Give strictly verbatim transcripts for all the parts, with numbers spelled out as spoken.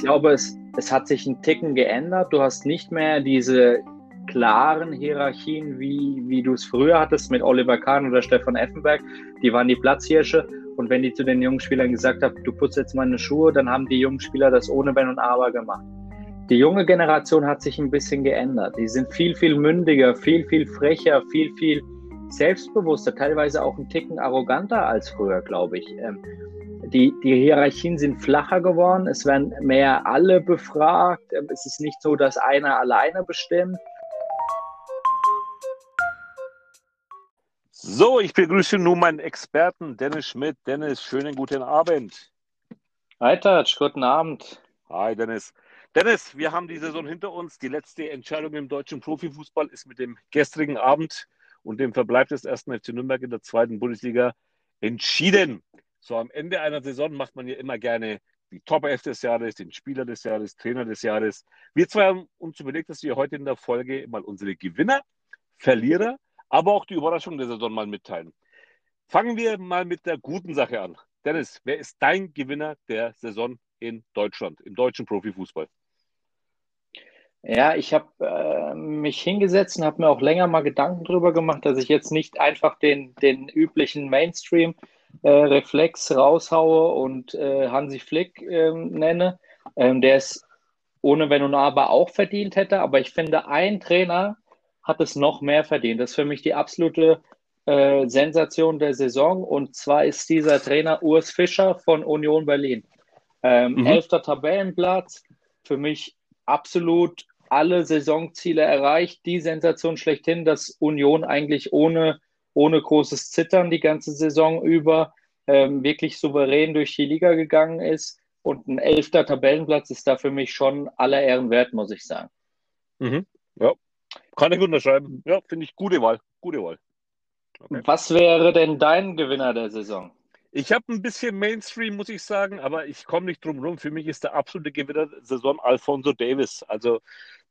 glaube, es, es hat sich ein Ticken geändert. Du hast nicht mehr diese klaren Hierarchien, wie, wie du es früher hattest mit Oliver Kahn oder Stefan Effenberg. Die waren die Platzhirsche. Und wenn die zu den jungen Spielern gesagt haben, du putzt jetzt meine Schuhe, dann haben die jungen Spieler das ohne Wenn und Aber gemacht. Die junge Generation hat sich ein bisschen geändert. Die sind viel, viel mündiger, viel, viel frecher, viel, viel selbstbewusster, teilweise auch ein Ticken arroganter als früher, glaube ich. Ähm, die, die Hierarchien sind flacher geworden, es werden mehr alle befragt, ähm, es ist nicht so, dass einer alleine bestimmt. So, ich begrüße nun meinen Experten Dennis Schmidt. Dennis, schönen guten Abend. Hi Tatsch, guten Abend. Hi Dennis. Dennis, wir haben die Saison hinter uns. Die letzte Entscheidung im deutschen Profifußball ist mit dem gestrigen Abend und dem Verbleib des ersten F C Nürnberg in der zweiten Bundesliga entschieden. So, am Ende einer Saison macht man ja immer gerne die Top elf des Jahres, den Spieler des Jahres, Trainer des Jahres. Wir zwei haben uns überlegt, dass wir heute in der Folge mal unsere Gewinner, Verlierer, aber auch die Überraschung der Saison mal mitteilen. Fangen wir mal mit der guten Sache an. Dennis, wer ist dein Gewinner der Saison in Deutschland, im deutschen Profifußball? Ja, ich habe äh, mich hingesetzt und habe mir auch länger mal Gedanken darüber gemacht, dass ich jetzt nicht einfach den, den üblichen Mainstream-Reflex äh, raushaue und äh, Hansi Flick äh, nenne, ähm, der es ohne Wenn und Aber auch verdient hätte. Aber ich finde, ein Trainer hat es noch mehr verdient. Das ist für mich die absolute äh, Sensation der Saison. Und zwar ist dieser Trainer Urs Fischer von Union Berlin. Ähm, mhm. Elfter Tabellenplatz, für mich absolut alle Saisonziele erreicht. Die Sensation schlechthin, dass Union eigentlich ohne, ohne großes Zittern die ganze Saison über ähm, wirklich souverän durch die Liga gegangen ist. Und ein elfter Tabellenplatz ist da für mich schon aller Ehren wert, muss ich sagen. Mhm. Ja, kann ich unterschreiben. Ja, finde ich gute Wahl. Gute Wahl. Okay. Was wäre denn dein Gewinner der Saison? Ich habe ein bisschen Mainstream, muss ich sagen, aber ich komme nicht drum rum. Für mich ist der absolute Gewinner der Saison Alphonso Davies. Also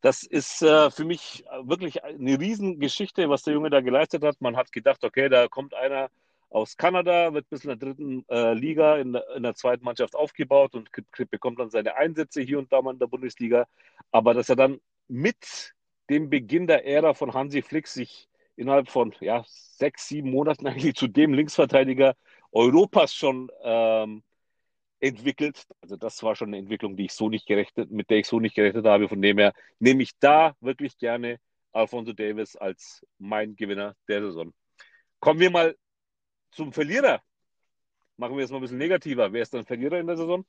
das ist äh, für mich wirklich eine Riesengeschichte, was der Junge da geleistet hat. Man hat gedacht, okay, da kommt einer aus Kanada, wird bis in der dritten äh, Liga, in der, in der zweiten Mannschaft aufgebaut und bekommt dann seine Einsätze hier und da mal in der Bundesliga. Aber dass er dann mit dem Beginn der Ära von Hansi Flick sich innerhalb von ja, sechs, sieben Monaten eigentlich zu dem Linksverteidiger Europas schon ähm, entwickelt. Also das war schon eine Entwicklung, die ich so nicht gerechnet, mit der ich so nicht gerechnet habe. Von dem her nehme ich da wirklich gerne Alphonso Davies als mein Gewinner der Saison. Kommen wir mal zum Verlierer. Machen wir es mal ein bisschen negativer. Wer ist dann Verlierer in der Saison?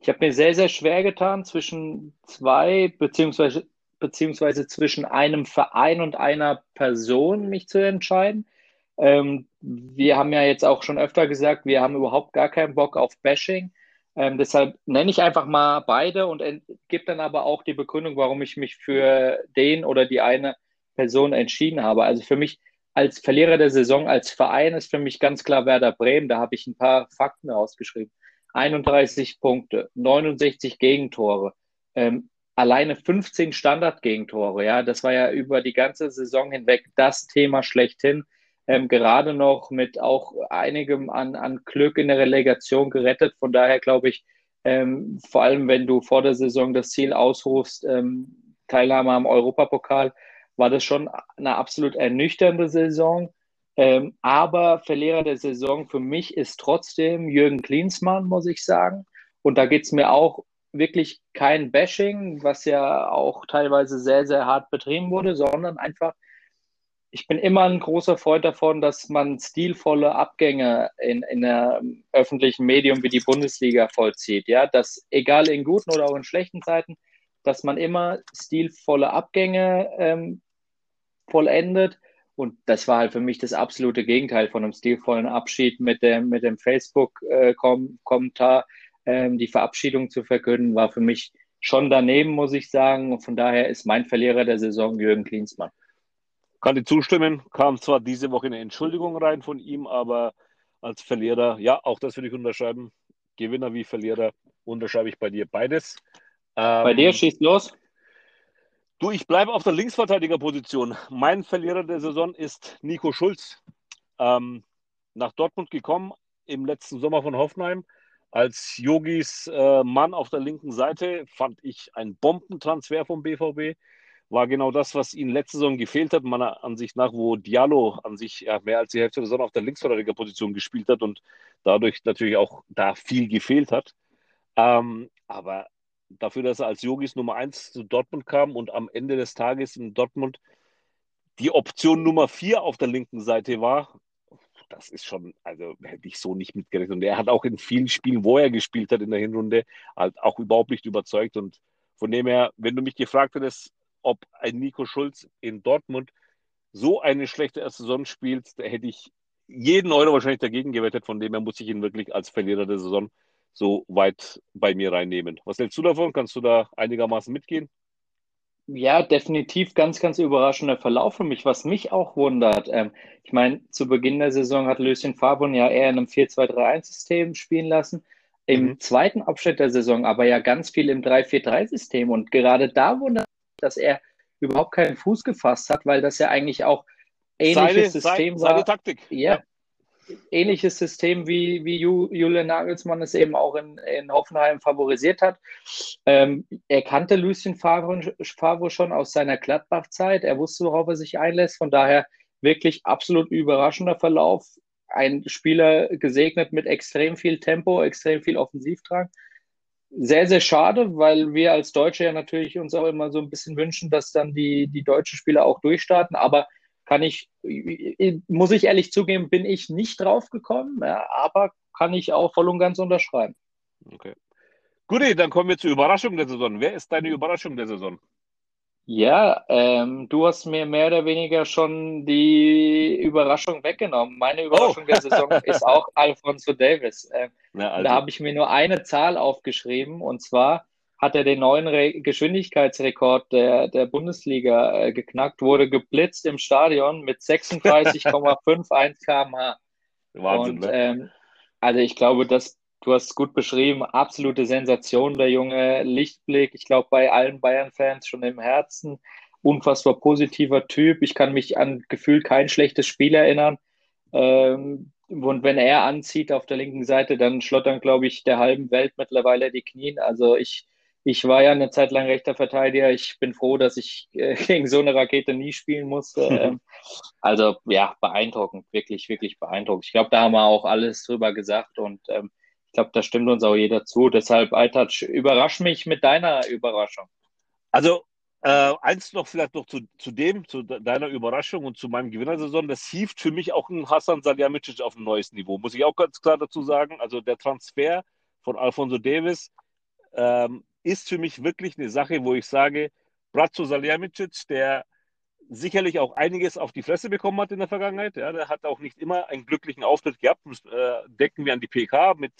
Ich habe mir sehr, sehr schwer getan zwischen zwei beziehungsweise, beziehungsweise zwischen einem Verein und einer Person mich zu entscheiden. Ähm, wir haben ja jetzt auch schon öfter gesagt, wir haben überhaupt gar keinen Bock auf Bashing. Ähm, deshalb nenne ich einfach mal beide und ent- gebe dann aber auch die Begründung, warum ich mich für den oder die eine Person entschieden habe. Also für mich als Verlierer der Saison, als Verein ist für mich ganz klar Werder Bremen. Da habe ich ein paar Fakten rausgeschrieben. einunddreißig Punkte, neunundsechzig Gegentore, ähm, alleine fünfzehn Standardgegentore. Ja, das war ja über die ganze Saison hinweg das Thema schlechthin. Ähm, gerade noch mit auch einigem an, an Glück in der Relegation gerettet. Von daher glaube ich, ähm, vor allem wenn du vor der Saison das Ziel ausrufst, ähm, Teilnahme am Europapokal, war das schon eine absolut ernüchternde Saison. Ähm, aber Verlierer der Saison für mich ist trotzdem Jürgen Klinsmann, muss ich sagen. Und da geht es mir auch wirklich kein Bashing, was ja auch teilweise sehr, sehr hart betrieben wurde, sondern einfach, ich bin immer ein großer Freund davon, dass man stilvolle Abgänge in, in einem öffentlichen Medium wie die Bundesliga vollzieht. Ja, dass egal in guten oder auch in schlechten Zeiten, dass man immer stilvolle Abgänge ähm, vollendet. Und das war halt für mich das absolute Gegenteil von einem stilvollen Abschied mit dem, mit dem Facebook-Kommentar. Ähm, die Verabschiedung zu verkünden, war für mich schon daneben, muss ich sagen. Und von daher ist mein Verlierer der Saison Jürgen Klinsmann. Kann ich zustimmen, kam zwar diese Woche eine Entschuldigung rein von ihm, aber als Verlierer, ja, auch das würde ich unterschreiben. Gewinner wie Verlierer unterschreibe ich bei dir beides. Ähm, bei dir schießt los. Du, ich bleibe auf der Linksverteidigerposition. Mein Verlierer der Saison ist Nico Schulz. Ähm, nach Dortmund gekommen, im letzten Sommer von Hoffenheim, Als Yogis äh, Mann auf der linken Seite fand ich einen Bombentransfer vom B V B. War genau das, was ihnen letzte Saison gefehlt hat, meiner Ansicht nach, wo Diallo an sich ja, mehr als die Hälfte der Saison auf der Linksverteidigerposition gespielt hat und dadurch natürlich auch da viel gefehlt hat. Ähm, aber dafür, dass er als Yogis Nummer eins zu Dortmund kam und am Ende des Tages in Dortmund die Option Nummer vier auf der linken Seite war, das ist schon, also hätte ich so nicht mitgerechnet. Und er hat auch in vielen Spielen, wo er gespielt hat in der Hinrunde, halt auch überhaupt nicht überzeugt. Und von dem her, wenn du mich gefragt hättest, ob ein Nico Schulz in Dortmund so eine schlechte erste Saison spielt, da hätte ich jeden Euro wahrscheinlich dagegen gewettet. Von dem her muss ich ihn wirklich als Verlierer der Saison so weit bei mir reinnehmen. Was hältst du davon? Kannst du da einigermaßen mitgehen? Ja, definitiv ganz, ganz überraschender Verlauf für mich, was mich auch wundert. Ähm, ich meine, zu Beginn der Saison hat Lucien Favre ja eher in einem vier zwei drei eins System spielen lassen. Im mhm. zweiten Abschnitt der Saison aber ja ganz viel im drei vier drei System. Und gerade da wundert mich, dass er überhaupt keinen Fuß gefasst hat, weil das ja eigentlich auch ähnliches seine, System seine, war. Seine Taktik. Ja, ja. Ähnliches System, wie, wie Julian Nagelsmann es eben auch in, in Hoffenheim favorisiert hat. Ähm, er kannte Lucien Favre, Favre schon aus seiner Gladbach-Zeit. Er wusste, worauf er sich einlässt. Von daher wirklich absolut überraschender Verlauf. Ein Spieler gesegnet mit extrem viel Tempo, extrem viel Offensivdrang. Sehr, sehr schade, weil wir als Deutsche ja natürlich uns auch immer so ein bisschen wünschen, dass dann die, die deutschen Spieler auch durchstarten. Aber kann ich, muss ich ehrlich zugeben, bin ich nicht drauf gekommen, ja, aber kann ich auch voll und ganz unterschreiben. Okay. Gut, dann kommen wir zur Überraschung der Saison. Wer ist deine Überraschung der Saison? Ja, ähm, du hast mir mehr oder weniger schon die Überraschung weggenommen. Meine Überraschung oh. der Saison ist auch Alphonso Davies. Ähm, Na, also. Da habe ich mir nur eine Zahl aufgeschrieben, und zwar hat er den neuen Re- Geschwindigkeitsrekord der, der Bundesliga äh, geknackt, wurde geblitzt im Stadion mit sechsunddreißig Komma einundfünfzig Kilometer pro Stunde. Wahnsinn, und, ne? ähm, Also ich glaube, dass du hast es gut beschrieben, absolute Sensation, der junge Lichtblick. Ich glaube, bei allen Bayern-Fans schon im Herzen. Unfassbar positiver Typ. Ich kann mich an Gefühl kein schlechtes Spiel erinnern. Ähm, und wenn er anzieht auf der linken Seite, dann schlottern, glaube ich, der halben Welt mittlerweile die Knien. Also ich, ich war ja eine Zeit lang rechter Verteidiger. Ich bin froh, dass ich äh, gegen so eine Rakete nie spielen musste. Ähm, also ja, beeindruckend. Wirklich, wirklich beeindruckend. Ich glaube, da haben wir auch alles drüber gesagt, und ähm, ich glaube, da stimmt uns auch jeder zu. Deshalb, Altatsch, überrasch mich mit deiner Überraschung. Also, äh, eins noch vielleicht noch zu, zu dem, zu deiner Überraschung und zu meinem Gewinnersaison. Das hieft für mich auch ein Hasan Salihamidžić auf ein neues Niveau, muss ich auch ganz klar dazu sagen. Also, der Transfer von Alphonso Davies ähm, ist für mich wirklich eine Sache, wo ich sage, Bratzo Salihamidžić, der sicherlich auch einiges auf die Fresse bekommen hat in der Vergangenheit. Ja, der hat auch nicht immer einen glücklichen Auftritt gehabt. Äh, denken wir an die P K mit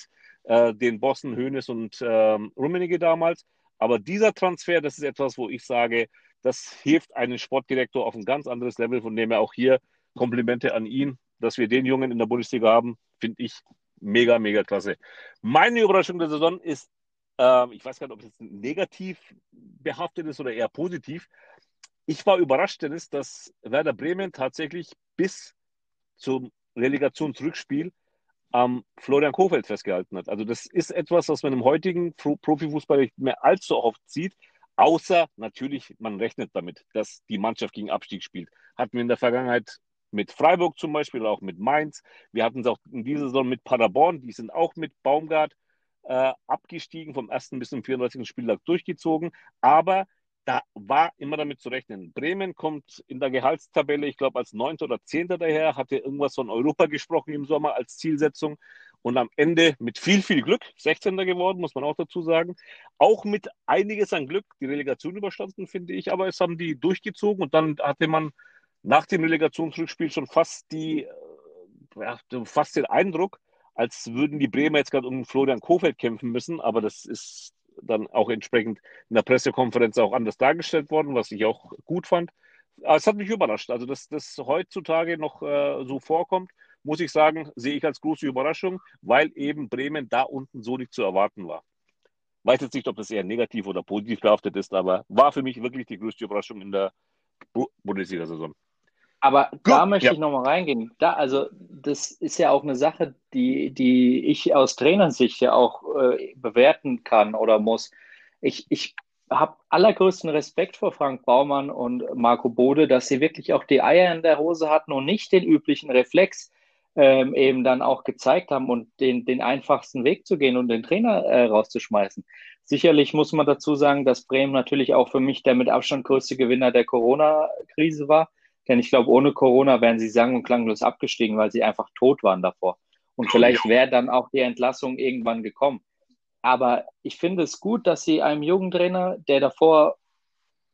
äh, den Bossen Hoeneß und äh, Rummenigge damals. Aber dieser Transfer, das ist etwas, wo ich sage, das hilft einen Sportdirektor auf ein ganz anderes Level. Von dem her auch hier Komplimente an ihn, dass wir den Jungen in der Bundesliga haben, finde ich mega, mega klasse. Meine Überraschung der Saison ist, äh, ich weiß gar nicht, ob es jetzt negativ behaftet ist oder eher positiv. Ich war überrascht, Dennis, dass Werder Bremen tatsächlich bis zum Relegationsrückspiel am ähm, Florian Kohfeldt festgehalten hat. Also das ist etwas, was man im heutigen Pro- Profifußball nicht mehr allzu oft sieht, außer natürlich, man rechnet damit, dass die Mannschaft gegen Abstieg spielt. Hatten wir in der Vergangenheit mit Freiburg zum Beispiel, auch mit Mainz. Wir hatten es auch in dieser Saison mit Paderborn. Die sind auch mit Baumgart äh, abgestiegen, vom ersten bis zum vierunddreißigsten Spieltag durchgezogen. Aber da war immer damit zu rechnen. Bremen kommt in der Gehaltstabelle, ich glaube, als neunter oder zehnter daher, hatte irgendwas von Europa gesprochen im Sommer als Zielsetzung. Und am Ende mit viel, viel Glück, sechzehnter geworden, muss man auch dazu sagen. Auch mit einiges an Glück die Relegation überstanden, finde ich. Aber es haben die durchgezogen, und dann hatte man nach dem Relegationsrückspiel schon fast, die, ja, fast den Eindruck, als würden die Bremer jetzt gerade um Florian Kohfeldt kämpfen müssen. Aber das ist dann auch entsprechend in der Pressekonferenz auch anders dargestellt worden, was ich auch gut fand. Aber es hat mich überrascht. Also, dass das heutzutage noch äh, so vorkommt, muss ich sagen, sehe ich als große Überraschung, weil eben Bremen da unten so nicht zu erwarten war. Weiß jetzt nicht, ob das eher negativ oder positiv behaftet ist, aber war für mich wirklich die größte Überraschung in der Bundesliga-Saison. Aber Gut, da möchte ja. ich nochmal reingehen. Da, also das ist ja auch eine Sache, die, die ich aus Trainersicht ja auch äh, bewerten kann oder muss. Ich, ich habe allergrößten Respekt vor Frank Baumann und Marco Bode, dass sie wirklich auch die Eier in der Hose hatten und nicht den üblichen Reflex ähm, eben dann auch gezeigt haben und den, den einfachsten Weg zu gehen und den Trainer äh, rauszuschmeißen. Sicherlich muss man dazu sagen, dass Bremen natürlich auch für mich der mit Abstand größte Gewinner der Corona-Krise war. Denn ich glaube, ohne Corona wären sie sang- und klanglos abgestiegen, weil sie einfach tot waren davor. Und vielleicht wäre dann auch die Entlassung irgendwann gekommen. Aber ich finde es gut, dass sie einem jungen Trainer, der davor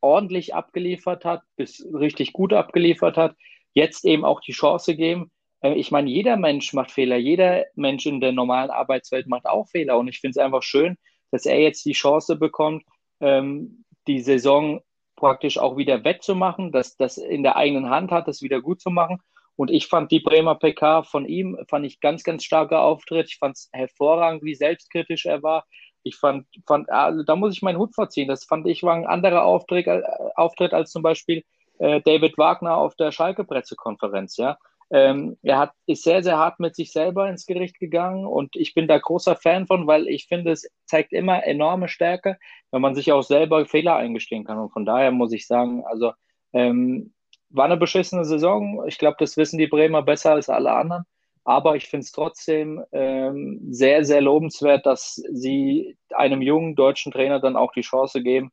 ordentlich abgeliefert hat, bis richtig gut abgeliefert hat, jetzt eben auch die Chance geben. Ich meine, jeder Mensch macht Fehler. Jeder Mensch in der normalen Arbeitswelt macht auch Fehler. Und ich finde es einfach schön, dass er jetzt die Chance bekommt, die Saison praktisch auch wieder wettzumachen, dass das in der eigenen Hand hat, das wieder gut zu machen. Und ich fand die Bremer P K von ihm, fand ich ganz, ganz starker Auftritt. Ich fand es hervorragend, wie selbstkritisch er war. Ich fand, fand, also da muss ich meinen Hut verziehen. Das fand ich, war ein anderer Auftritt, Auftritt als zum Beispiel äh, David Wagner auf der Schalke-Pressekonferenz. Ja? Ähm, er hat, ist sehr, sehr hart mit sich selber ins Gericht gegangen und ich bin da großer Fan von, weil ich finde, es zeigt immer enorme Stärke, wenn man sich auch selber Fehler eingestehen kann. Und von daher muss ich sagen, also ähm, war eine beschissene Saison. Ich glaube, das wissen die Bremer besser als alle anderen. Aber ich finde es trotzdem ähm, sehr, sehr lobenswert, dass sie einem jungen deutschen Trainer dann auch die Chance geben,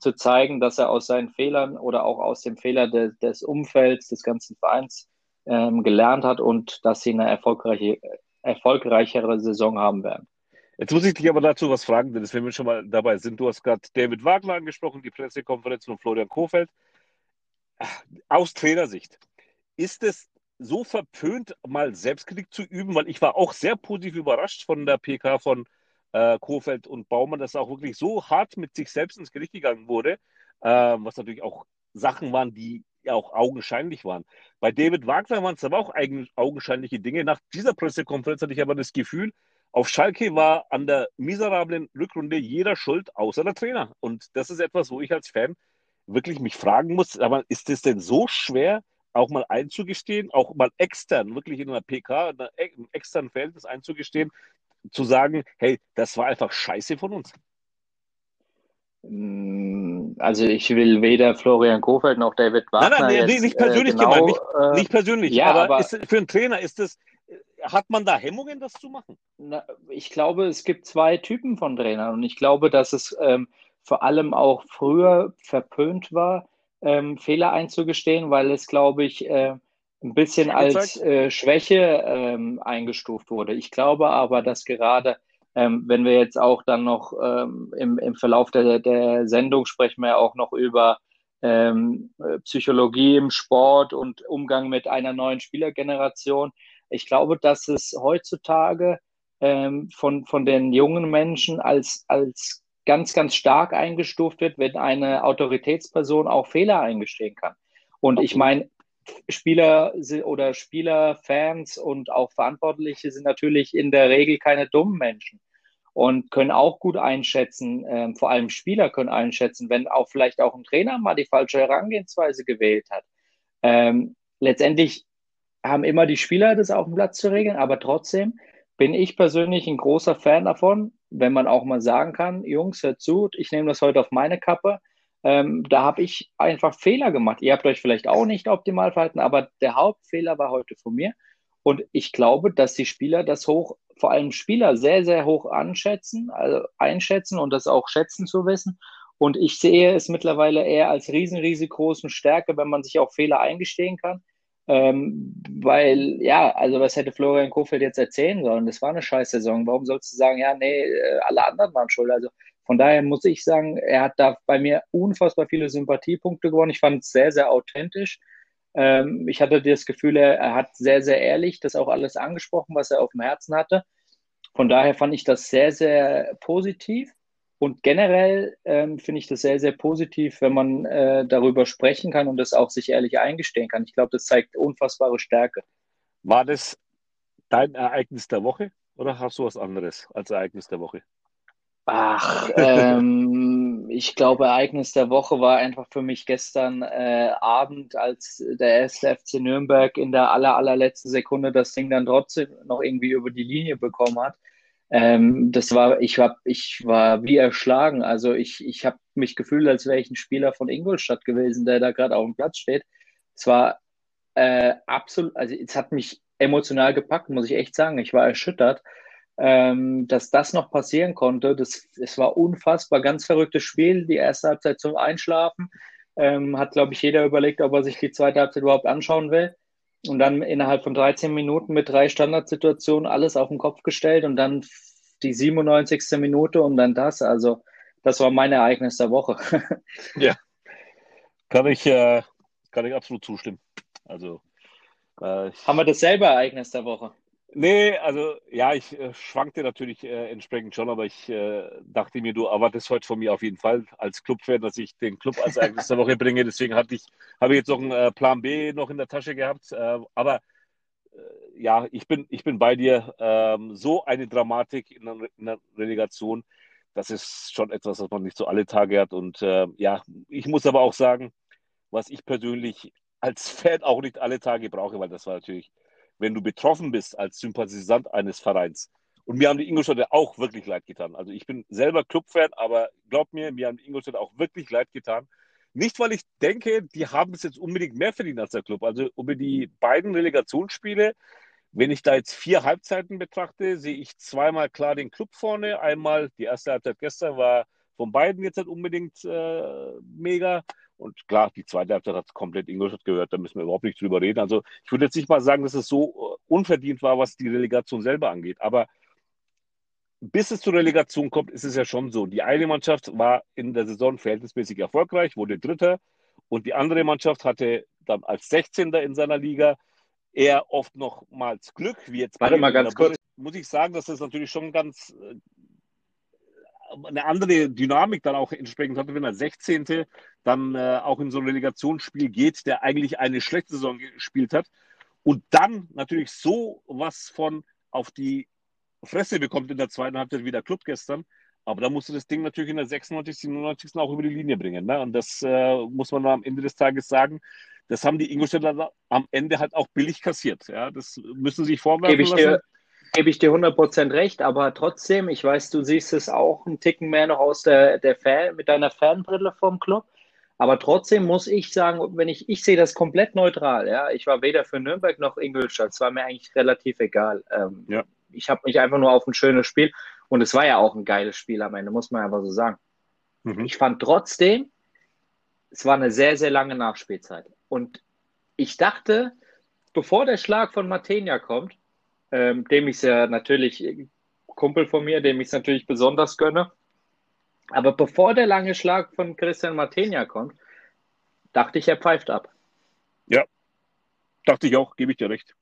zu zeigen, dass er aus seinen Fehlern oder auch aus dem Fehler de- des Umfelds, des ganzen Vereins ähm, gelernt hat und dass sie eine erfolgreiche, erfolgreichere Saison haben werden. Jetzt muss ich dich aber dazu was fragen, Dennis, wenn wir schon mal dabei sind. Du hast gerade David Wagner angesprochen, die Pressekonferenz von Florian Kohfeldt. Aus Trainersicht, ist es so verpönt, mal Selbstkritik zu üben? Weil ich war auch sehr positiv überrascht von der P K von äh, Kohfeldt und Baumann, dass auch wirklich so hart mit sich selbst ins Gericht gegangen wurde, äh, was natürlich auch Sachen waren, die ja auch augenscheinlich waren. Bei David Wagner waren es aber auch eigen, augenscheinliche Dinge. Nach dieser Pressekonferenz hatte ich aber das Gefühl, auf Schalke war an der miserablen Rückrunde jeder schuld, außer der Trainer. Und das ist etwas, wo ich als Fan wirklich mich fragen muss, aber ist es denn so schwer, auch mal einzugestehen, auch mal extern, wirklich in einer P K, in einem externen Verhältnis einzugestehen, zu sagen, hey, das war einfach scheiße von uns? Also ich will weder Florian Kohfeldt noch David Wagner. Nein, nein, nee, jetzt, nicht persönlich äh, genau, gemeint, nicht, äh, nicht persönlich, ja, aber, aber ist, für einen Trainer ist das, hat man da Hemmungen, das zu machen? Na, ich glaube, es gibt zwei Typen von Trainern und ich glaube, dass es ähm, vor allem auch früher verpönt war, ähm, Fehler einzugestehen, weil es, glaube ich, äh, ein bisschen als äh, Schwäche ähm, eingestuft wurde. Ich glaube aber, dass gerade, ähm, wenn wir jetzt auch dann noch ähm, im, im Verlauf der, der Sendung sprechen wir auch noch über ähm, Psychologie im Sport und Umgang mit einer neuen Spielergeneration. Ich glaube, dass es heutzutage ähm, von, von den jungen Menschen als, als ganz, ganz stark eingestuft wird, wenn eine Autoritätsperson auch Fehler eingestehen kann. Und ich meine, Spieler oder Spielerfans und auch Verantwortliche sind natürlich in der Regel keine dummen Menschen und können auch gut einschätzen, äh, vor allem Spieler können einschätzen, wenn auch vielleicht auch ein Trainer mal die falsche Herangehensweise gewählt hat. Ähm, letztendlich haben immer die Spieler das auf dem Platz zu regeln, aber trotzdem bin ich persönlich ein großer Fan davon, wenn man auch mal sagen kann, Jungs, hört zu, ich nehme das heute auf meine Kappe, ähm, da habe ich einfach Fehler gemacht. Ihr habt euch vielleicht auch nicht optimal verhalten, aber der Hauptfehler war heute von mir. Und ich glaube, dass die Spieler das hoch, vor allem Spieler sehr, sehr hoch anschätzen, also einschätzen und das auch schätzen zu wissen. Und ich sehe es mittlerweile eher als riesen, riesengroßen Stärke, wenn man sich auch Fehler eingestehen kann. Ähm, weil, ja, also was hätte Florian Kohfeldt jetzt erzählen sollen? Das war eine scheiß Saison. Warum sollst du sagen, ja, nee, alle anderen waren schuld? Also von daher muss ich sagen, er hat da bei mir unfassbar viele Sympathiepunkte gewonnen. Ich fand es sehr, sehr authentisch. Ähm, ich hatte das Gefühl, er, er hat sehr, sehr ehrlich das auch alles angesprochen, was er auf dem Herzen hatte. Von daher fand ich das sehr, sehr positiv. Und generell ähm, finde ich das sehr, sehr positiv, wenn man äh, darüber sprechen kann und das auch sich ehrlich eingestehen kann. Ich glaube, das zeigt unfassbare Stärke. War das dein Ereignis der Woche oder hast du was anderes als Ereignis der Woche? Ach, ähm, Ich glaube, Ereignis der Woche war einfach für mich gestern äh, Abend, als der erste F C Nürnberg in der aller, allerletzten Sekunde das Ding dann trotzdem noch irgendwie über die Linie bekommen hat. Ähm, das war, ich war, ich war wie erschlagen. Also ich, ich habe mich gefühlt, als wäre ich ein Spieler von Ingolstadt gewesen, der da gerade auf dem Platz steht. Es war äh, absolut, also es hat mich emotional gepackt, muss ich echt sagen. Ich war erschüttert, ähm, dass das noch passieren konnte. Das, es war unfassbar, ganz verrücktes Spiel. Die erste Halbzeit zum Einschlafen. Ähm, hat, glaube ich, jeder überlegt, ob er sich die zweite Halbzeit überhaupt anschauen will. Und dann innerhalb von dreizehn Minuten mit drei Standardsituationen alles auf den Kopf gestellt und dann die siebenundneunzigste Minute und dann das. Also das war mein Ereignis der Woche. Ja, kann ich, äh, kann ich absolut zustimmen. Also äh, haben wir dasselbe Ereignis der Woche? Nee, also ja, ich äh, schwankte natürlich äh, entsprechend schon, aber ich äh, dachte mir, du erwartest heute von mir auf jeden Fall als Clubfan, dass ich den Club als Ereignis der Woche bringe. Deswegen hatte ich, habe ich jetzt noch einen äh, Plan B noch in der Tasche gehabt. Äh, aber äh, ja, ich bin, ich bin bei dir. Ähm, so eine Dramatik in der, in der Relegation, das ist schon etwas, was man nicht so alle Tage hat. Und äh, ja, ich muss aber auch sagen, was ich persönlich als Fan auch nicht alle Tage brauche, weil das war natürlich... Wenn du betroffen bist als Sympathisant eines Vereins. Und mir haben die Ingolstädter auch wirklich leid getan. Also ich bin selber Clubfan, aber glaub mir, mir haben die Ingolstädter auch wirklich leid getan. Nicht, weil ich denke, die haben es jetzt unbedingt mehr verdient als der Club. Also über die beiden Relegationsspiele, wenn ich da jetzt vier Halbzeiten betrachte, sehe ich zweimal klar den Club vorne. Einmal, die erste Halbzeit gestern war von beiden jetzt nicht unbedingt äh, mega. Und klar, die zweite Halbzeit hat komplett Ingolstadt gehört, da müssen wir überhaupt nicht drüber reden. Also ich würde jetzt nicht mal sagen, dass es so unverdient war, was die Relegation selber angeht. Aber bis es zur Relegation kommt, ist es ja schon so. Die eine Mannschaft war in der Saison verhältnismäßig erfolgreich, wurde Dritter. Und die andere Mannschaft hatte dann als sechzehnter in seiner Liga eher oft nochmals Glück. Wie jetzt Warte mal ganz kurz. Muss ich sagen, dass das natürlich schon ganz... eine andere Dynamik dann auch entsprechend hatte, wenn er sechzehnte dann äh, auch in so ein Relegationsspiel geht, der eigentlich eine schlechte Saison gespielt hat und dann natürlich so was von auf die Fresse bekommt in der zweiten Halbzeit wie der Club gestern, aber da musst du das Ding natürlich in der sechsundneunzigsten, siebenundneunzigsten auch über die Linie bringen, ne? Und das äh, muss man am Ende des Tages sagen, das haben die Ingolstädter am Ende halt auch billig kassiert, ja? Das müssen sie sich vorwerfen lassen. Dir. Gebe ich dir hundert Prozent recht, aber trotzdem, ich weiß, du siehst es auch einen Ticken mehr noch aus der, der Fan, mit deiner Fanbrille vom Club, aber trotzdem muss ich sagen, wenn ich, ich sehe das komplett neutral, ja, ich war weder für Nürnberg noch Ingolstadt, es war mir eigentlich relativ egal, ähm, ja. Ich habe mich einfach nur auf ein schönes Spiel und es war ja auch ein geiles Spiel am Ende, muss man einfach so sagen. Mhm. Ich fand trotzdem, es war eine sehr, sehr lange Nachspielzeit und ich dachte, bevor der Schlag von Mathenia kommt, Ähm, dem ich es ja natürlich, Kumpel von mir, dem ich es natürlich besonders gönne. Aber bevor der lange Schlag von Christian Mathenia kommt, dachte ich, er pfeift ab. Ja, dachte ich auch, gebe ich dir recht.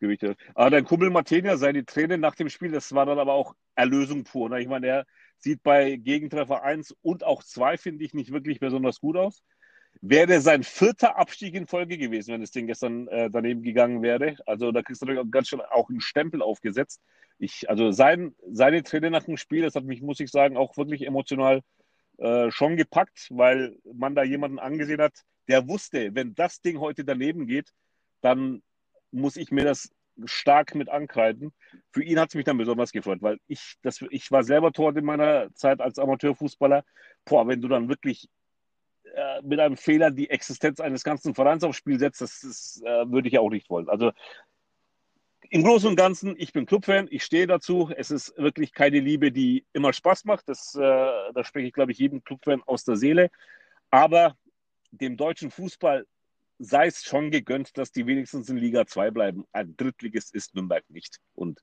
Gebe ich dir recht. Aber dein Kumpel Mathenia, seine Tränen nach dem Spiel, das war dann aber auch Erlösung pur. Ne? Ich meine, er sieht bei Gegentreffer eins und auch zwei, finde ich, nicht wirklich besonders gut aus. Wäre sein vierter Abstieg in Folge gewesen, wenn das Ding gestern äh, daneben gegangen wäre. Also da kriegst du natürlich auch ganz schön auch einen Stempel aufgesetzt. Ich, also sein, seine Träne nach dem Spiel, das hat mich, muss ich sagen, auch wirklich emotional äh, schon gepackt, weil man da jemanden angesehen hat, der wusste, wenn das Ding heute daneben geht, dann muss ich mir das stark mit ankreiden. Für ihn hat es mich dann besonders gefreut, weil ich, das, ich war selber Torwart in meiner Zeit als Amateurfußballer. Boah, wenn du dann wirklich mit einem Fehler die Existenz eines ganzen Vereins aufs Spiel setzt, das, das äh, würde ich auch nicht wollen. Also im Großen und Ganzen, ich bin Clubfan, ich stehe dazu, es ist wirklich keine Liebe, die immer Spaß macht, das, äh, da spreche ich, glaube ich, jedem Clubfan aus der Seele, aber dem deutschen Fußball sei es schon gegönnt, dass die wenigstens in Liga zwei bleiben. Ein Drittligist ist Nürnberg nicht. Und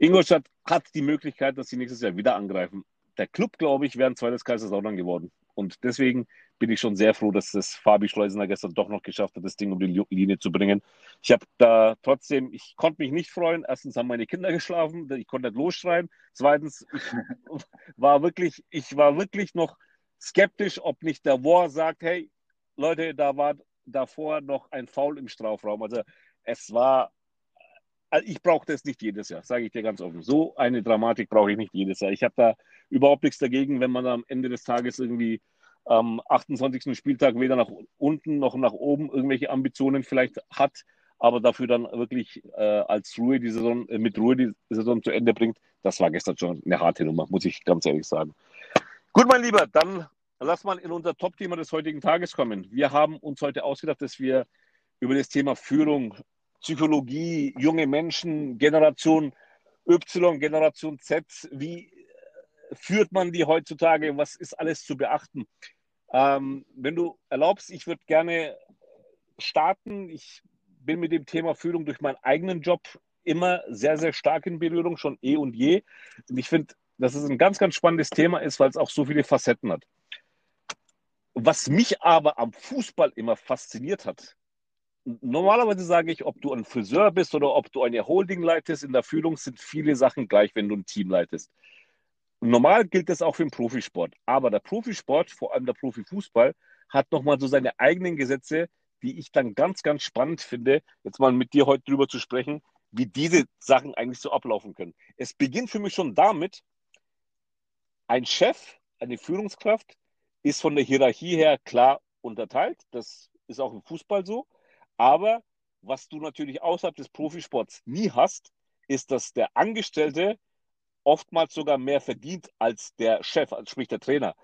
Ingolstadt hat die Möglichkeit, dass sie nächstes Jahr wieder angreifen. Der Club, glaube ich, wäre ein zweites Kaiserslautern geworden. Und deswegen bin ich schon sehr froh, dass das Fabi Schleusener gestern doch noch geschafft hat, das Ding um die Linie zu bringen. Ich habe da trotzdem, ich konnte mich nicht freuen. Erstens haben meine Kinder geschlafen, ich konnte nicht losschreien. Zweitens, ich war wirklich, ich war wirklich noch skeptisch, ob nicht der War sagt, hey, Leute, da war davor noch ein Foul im Strafraum. Also es war ich brauche das nicht jedes Jahr, sage ich dir ganz offen. So eine Dramatik brauche ich nicht jedes Jahr. Ich habe da überhaupt nichts dagegen, wenn man am Ende des Tages irgendwie am achtundzwanzigsten Spieltag weder nach unten noch nach oben irgendwelche Ambitionen vielleicht hat, aber dafür dann wirklich äh, als Ruhe die Saison, äh, mit Ruhe die Saison zu Ende bringt. Das war gestern schon eine harte Nummer, muss ich ganz ehrlich sagen. Gut, mein Lieber, dann lass mal in unser Top-Thema des heutigen Tages kommen. Wir haben uns heute ausgedacht, dass wir über das Thema Führung, Psychologie, junge Menschen, Generation Y, Generation Z, wie führt man die heutzutage, was ist alles zu beachten? Ähm, wenn du erlaubst, ich würde gerne starten. Ich bin mit dem Thema Führung durch meinen eigenen Job immer sehr, sehr stark in Berührung, schon eh und je. Und ich finde, dass es ein ganz, ganz spannendes Thema ist, weil es auch so viele Facetten hat. Was mich aber am Fußball immer fasziniert hat, normalerweise sage ich, ob du ein Friseur bist oder ob du eine Holding leitest, in der Führung sind viele Sachen gleich, wenn du ein Team leitest. Normal gilt das auch für den Profisport, aber der Profisport, vor allem der Profifußball, hat nochmal so seine eigenen Gesetze, die ich dann ganz, ganz spannend finde, jetzt mal mit dir heute drüber zu sprechen, wie diese Sachen eigentlich so ablaufen können. Es beginnt für mich schon damit, ein Chef, eine Führungskraft, ist von der Hierarchie her klar unterteilt, das ist auch im Fußball so, aber was du natürlich außerhalb des Profisports nie hast, ist, dass der Angestellte oftmals sogar mehr verdient als der Chef, also sprich der Trainer.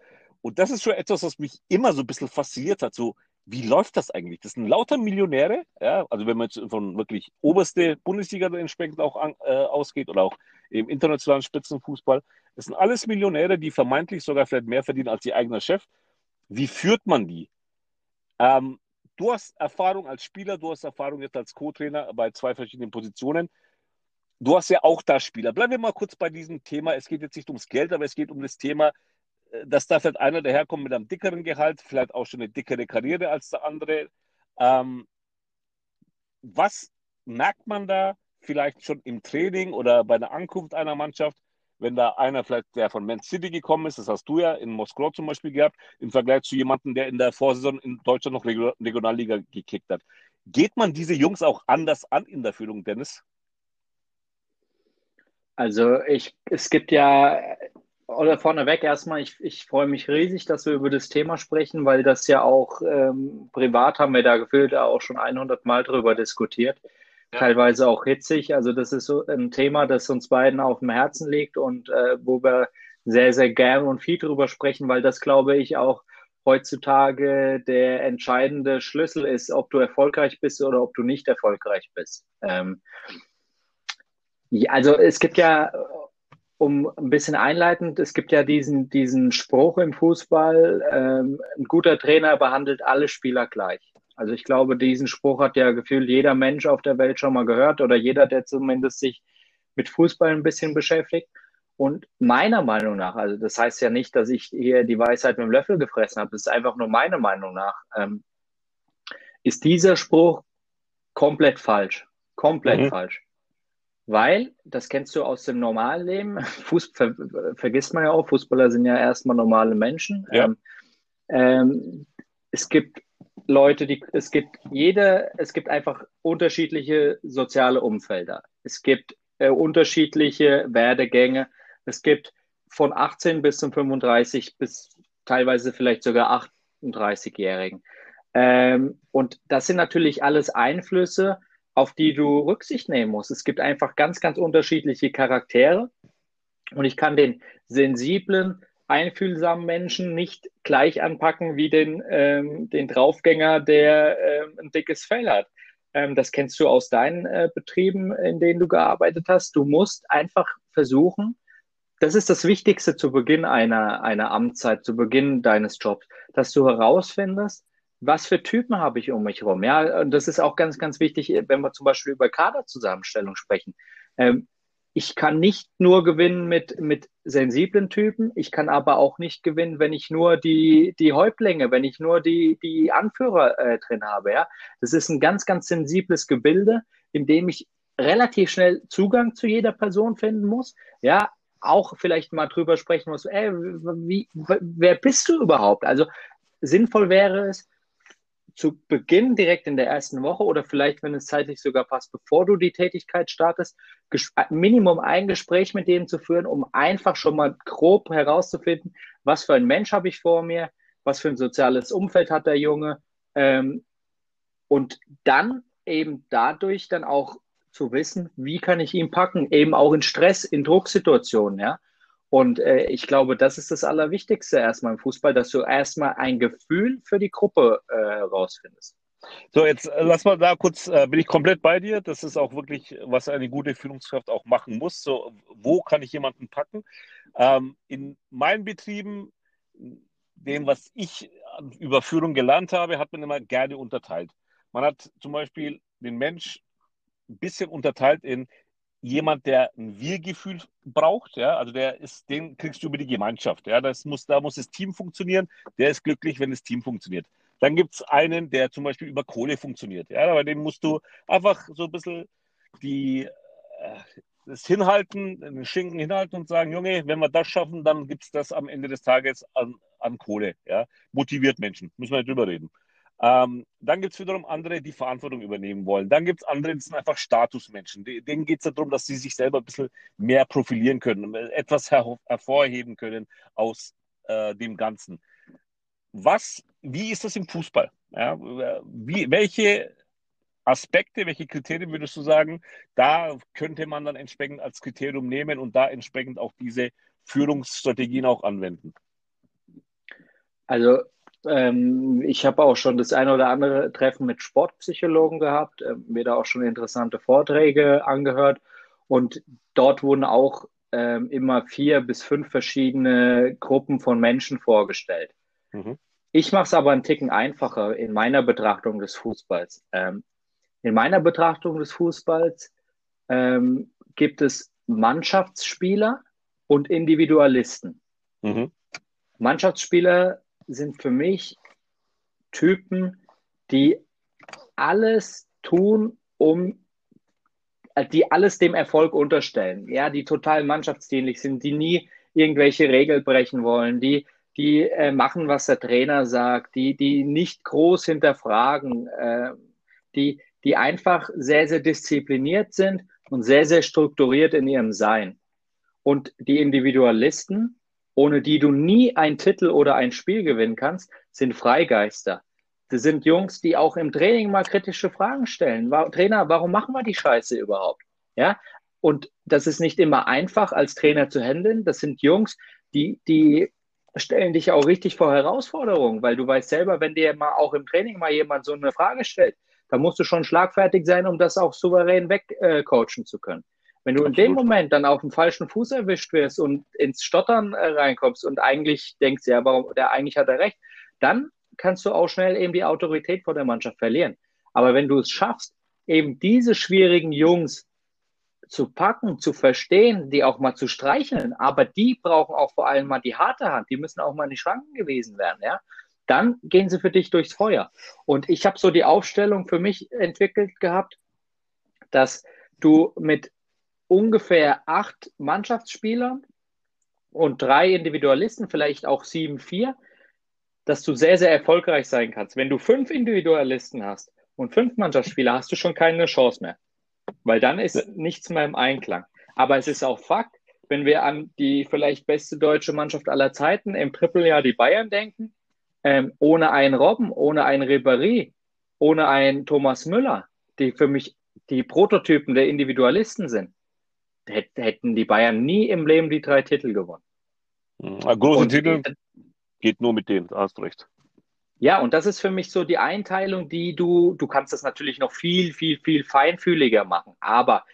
Und das ist schon etwas, was mich immer so ein bisschen fasziniert hat, so, wie läuft das eigentlich? Das sind lauter Millionäre, ja, also wenn man jetzt von wirklich oberste Bundesliga entsprechend auch an, äh, ausgeht oder auch im internationalen Spitzenfußball, das sind alles Millionäre, die vermeintlich sogar vielleicht mehr verdienen als ihr eigener Chef. Wie führt man die? Ähm, du hast Erfahrung als Spieler, du hast Erfahrung jetzt als Co-Trainer bei zwei verschiedenen Positionen. Du hast ja auch da Spieler. Bleiben wir mal kurz bei diesem Thema. Es geht jetzt nicht ums Geld, aber es geht um das Thema, dass da vielleicht einer daherkommt mit einem dickeren Gehalt, vielleicht auch schon eine dickere Karriere als der andere. Ähm, was merkt man da vielleicht schon im Training oder bei der Ankunft einer Mannschaft, wenn da einer vielleicht, der von Man City gekommen ist, das hast du ja in Moskau zum Beispiel gehabt, im Vergleich zu jemandem, der in der Vorsaison in Deutschland noch Region- Regionalliga gekickt hat. Geht man diese Jungs auch anders an in der Führung, Dennis? Also ich, es gibt ja, oder vorneweg erstmal, ich, ich freue mich riesig, dass wir über das Thema sprechen, weil das ja auch ähm, privat haben wir da gefühlt auch schon hundert Mal drüber diskutiert, ja. Teilweise auch hitzig. Also das ist so ein Thema, das uns beiden auf dem Herzen liegt und äh, wo wir sehr, sehr gern und viel drüber sprechen, weil das, glaube ich, auch heutzutage der entscheidende Schlüssel ist, ob du erfolgreich bist oder ob du nicht erfolgreich bist. Ähm, Ja, also es gibt ja, um ein bisschen einleitend, es gibt ja diesen, diesen Spruch im Fußball, ähm, ein guter Trainer behandelt alle Spieler gleich. Also ich glaube, diesen Spruch hat ja gefühlt jeder Mensch auf der Welt schon mal gehört oder jeder, der zumindest sich mit Fußball ein bisschen beschäftigt. Und meiner Meinung nach, also das heißt ja nicht, dass ich hier die Weisheit mit dem Löffel gefressen habe, das ist einfach nur meine Meinung nach, ähm, ist dieser Spruch komplett falsch. Komplett mhm. falsch. Weil, das kennst du aus dem normalen Leben, Fuß, ver, vergisst man ja auch, Fußballer sind ja erstmal normale Menschen. Ja. Ähm, ähm, es gibt Leute, die, es gibt jede, es gibt einfach unterschiedliche soziale Umfelder. Es gibt äh, unterschiedliche Werdegänge. Es gibt von achtzehn bis zum fünfunddreißig bis teilweise vielleicht sogar achtunddreißigjährigen. Ähm, und das sind natürlich alles Einflüsse, auf die du Rücksicht nehmen musst. Es gibt einfach ganz, ganz unterschiedliche Charaktere und ich kann den sensiblen, einfühlsamen Menschen nicht gleich anpacken wie den, ähm, den Draufgänger, der ähm, ein dickes Fell hat. Ähm, das kennst du aus deinen äh, Betrieben, in denen du gearbeitet hast. Du musst einfach versuchen, das ist das Wichtigste zu Beginn einer, einer Amtszeit, zu Beginn deines Jobs, dass du herausfindest, was für Typen habe ich um mich rum? Ja, und das ist auch ganz, ganz wichtig, wenn wir zum Beispiel über Kaderzusammenstellung sprechen. Ähm, ich kann nicht nur gewinnen mit, mit sensiblen Typen, ich kann aber auch nicht gewinnen, wenn ich nur die, die Häuptlinge, wenn ich nur die, die Anführer äh, drin habe. Ja, das ist ein ganz, ganz sensibles Gebilde, in dem ich relativ schnell Zugang zu jeder Person finden muss. Ja, auch vielleicht mal drüber sprechen muss, ey, wie, wer bist du überhaupt? Also sinnvoll wäre es, zu Beginn direkt in der ersten Woche oder vielleicht, wenn es zeitlich sogar passt, bevor du die Tätigkeit startest, Minimum ein Gespräch mit dem zu führen, um einfach schon mal grob herauszufinden, was für ein Mensch habe ich vor mir, was für ein soziales Umfeld hat der Junge, ähm, und dann eben dadurch dann auch zu wissen, wie kann ich ihn packen, eben auch in Stress, in Drucksituationen, ja. Und äh, ich glaube, das ist das Allerwichtigste erstmal im Fußball, dass du erstmal ein Gefühl für die Gruppe äh, rausfindest. So, jetzt äh, lass mal da kurz, äh, bin ich komplett bei dir. Das ist auch wirklich, was eine gute Führungskraft auch machen muss. So, wo kann ich jemanden packen? Ähm, in meinen Betrieben, dem, was ich über Führung gelernt habe, hat man immer gerne unterteilt. Man hat zum Beispiel den Mensch ein bisschen unterteilt in jemand, der ein Wir-Gefühl braucht, ja, also der ist, den kriegst du über die Gemeinschaft, ja, das muss, da muss das Team funktionieren, der ist glücklich, wenn das Team funktioniert. Dann gibt es einen, der zum Beispiel über Kohle funktioniert, ja, bei dem musst du einfach so ein bisschen die, das hinhalten, den Schinken hinhalten und sagen, Junge, wenn wir das schaffen, dann gibt es das am Ende des Tages an, an Kohle, ja, motiviert Menschen, müssen wir nicht drüber reden. Ähm, dann gibt es wiederum andere, die Verantwortung übernehmen wollen. Dann gibt es andere, die sind einfach Statusmenschen. Denen geht es ja darum, dass sie sich selber ein bisschen mehr profilieren können, etwas her- hervorheben können aus äh, dem Ganzen. Was, wie ist das im Fußball? Ja, wie, welche Aspekte, welche Kriterien würdest du sagen, da könnte man dann entsprechend als Kriterium nehmen und da entsprechend auch diese Führungsstrategien auch anwenden? Also ich habe auch schon das eine oder andere Treffen mit Sportpsychologen gehabt, mir da auch schon interessante Vorträge angehört und dort wurden auch immer vier bis fünf verschiedene Gruppen von Menschen vorgestellt. Mhm. Ich mache es aber einen Ticken einfacher in meiner Betrachtung des Fußballs. In meiner Betrachtung des Fußballs gibt es Mannschaftsspieler und Individualisten. Mhm. Mannschaftsspieler sind für mich Typen, die alles tun, um, die alles dem Erfolg unterstellen. Ja, die total mannschaftsdienlich sind, die nie irgendwelche Regeln brechen wollen, die, die äh, machen, was der Trainer sagt, die, die nicht groß hinterfragen, äh, die, die einfach sehr, sehr diszipliniert sind und sehr, sehr strukturiert in ihrem Sein. Und die Individualisten, ohne die du nie einen Titel oder ein Spiel gewinnen kannst, sind Freigeister. Das sind Jungs, die auch im Training mal kritische Fragen stellen. War, Trainer, warum machen wir die Scheiße überhaupt? Ja? Und das ist nicht immer einfach, als Trainer zu handeln. Das sind Jungs, die, die stellen dich auch richtig vor Herausforderungen, weil du weißt selber, wenn dir mal auch im Training mal jemand so eine Frage stellt, dann musst du schon schlagfertig sein, um das auch souverän wegcoachen äh, zu können. Wenn du in Absolut. Dem Moment dann auf dem falschen Fuß erwischt wirst und ins Stottern äh, reinkommst und eigentlich denkst, ja, warum, der eigentlich hat er recht, dann kannst du auch schnell eben die Autorität vor der Mannschaft verlieren. Aber wenn du es schaffst, eben diese schwierigen Jungs zu packen, zu verstehen, die auch mal zu streicheln, aber die brauchen auch vor allem mal die harte Hand, die müssen auch mal in die Schranken gewesen werden, ja, dann gehen sie für dich durchs Feuer. Und ich habe so die Aufstellung für mich entwickelt gehabt, dass du mit ungefähr acht Mannschaftsspieler und drei Individualisten, vielleicht auch sieben, vier, dass du sehr, sehr erfolgreich sein kannst. Wenn du fünf Individualisten hast und fünf Mannschaftsspieler, hast du schon keine Chance mehr, weil dann ist nichts mehr im Einklang. Aber es ist auch Fakt, wenn wir an die vielleicht beste deutsche Mannschaft aller Zeiten im Trippeljahr die Bayern denken, ähm, ohne einen Robben, ohne einen Ribéry, ohne einen Thomas Müller, die für mich die Prototypen der Individualisten sind, hätten die Bayern nie im Leben die drei Titel gewonnen. Ein großer Titel geht nur mit denen, da hast du recht. Ja, und das ist für mich so die Einteilung, die du, du kannst das natürlich noch viel, viel, viel feinfühliger machen, aber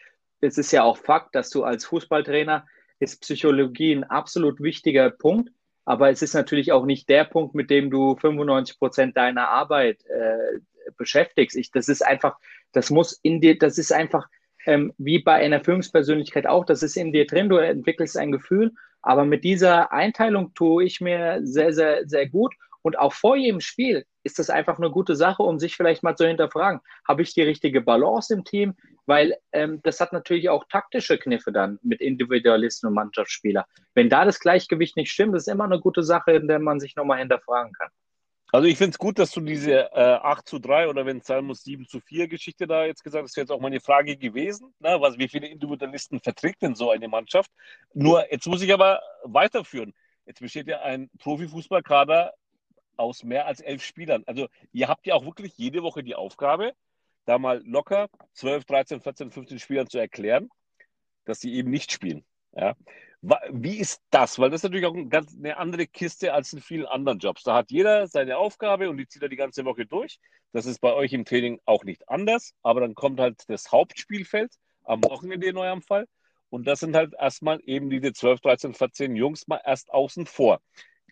es ist ja auch Fakt, dass du als Fußballtrainer, ist Psychologie ein absolut wichtiger Punkt, aber es ist natürlich auch nicht der Punkt, mit dem du fünfundneunzig Prozent deiner Arbeit äh, beschäftigst. Ich, das ist einfach, das muss in dir, das ist einfach Ähm, wie bei einer Führungspersönlichkeit auch, das ist in dir drin, du entwickelst ein Gefühl, aber mit dieser Einteilung tue ich mir sehr, sehr, sehr gut und auch vor jedem Spiel ist das einfach eine gute Sache, um sich vielleicht mal zu hinterfragen, habe ich die richtige Balance im Team, weil ähm, das hat natürlich auch taktische Kniffe dann mit Individualisten und Mannschaftsspieler. Wenn da das Gleichgewicht nicht stimmt, das ist immer eine gute Sache, in der man sich nochmal hinterfragen kann. Also ich finde es gut, dass du diese äh, acht zu drei oder wenn es sein muss sieben zu vier Geschichte da jetzt gesagt hast. Das wäre jetzt auch meine Frage gewesen, ne? Was, wie viele Individualisten verträgt denn so eine Mannschaft? Nur jetzt muss ich aber weiterführen. Jetzt besteht ja ein Profifußballkader aus mehr als elf Spielern. Also ihr habt ja auch wirklich jede Woche die Aufgabe, da mal locker zwölf, dreizehn, vierzehn, fünfzehn Spielern zu erklären, dass sie eben nicht spielen. Ja. Wie ist das? Weil das ist natürlich auch eine ganz eine andere Kiste als in vielen anderen Jobs. Da hat jeder seine Aufgabe und die zieht er die ganze Woche durch. Das ist bei euch im Training auch nicht anders, aber dann kommt halt das Hauptspielfeld am Wochenende in eurem Fall und das sind halt erstmal eben diese zwölf, dreizehn, vierzehn Jungs mal erst außen vor.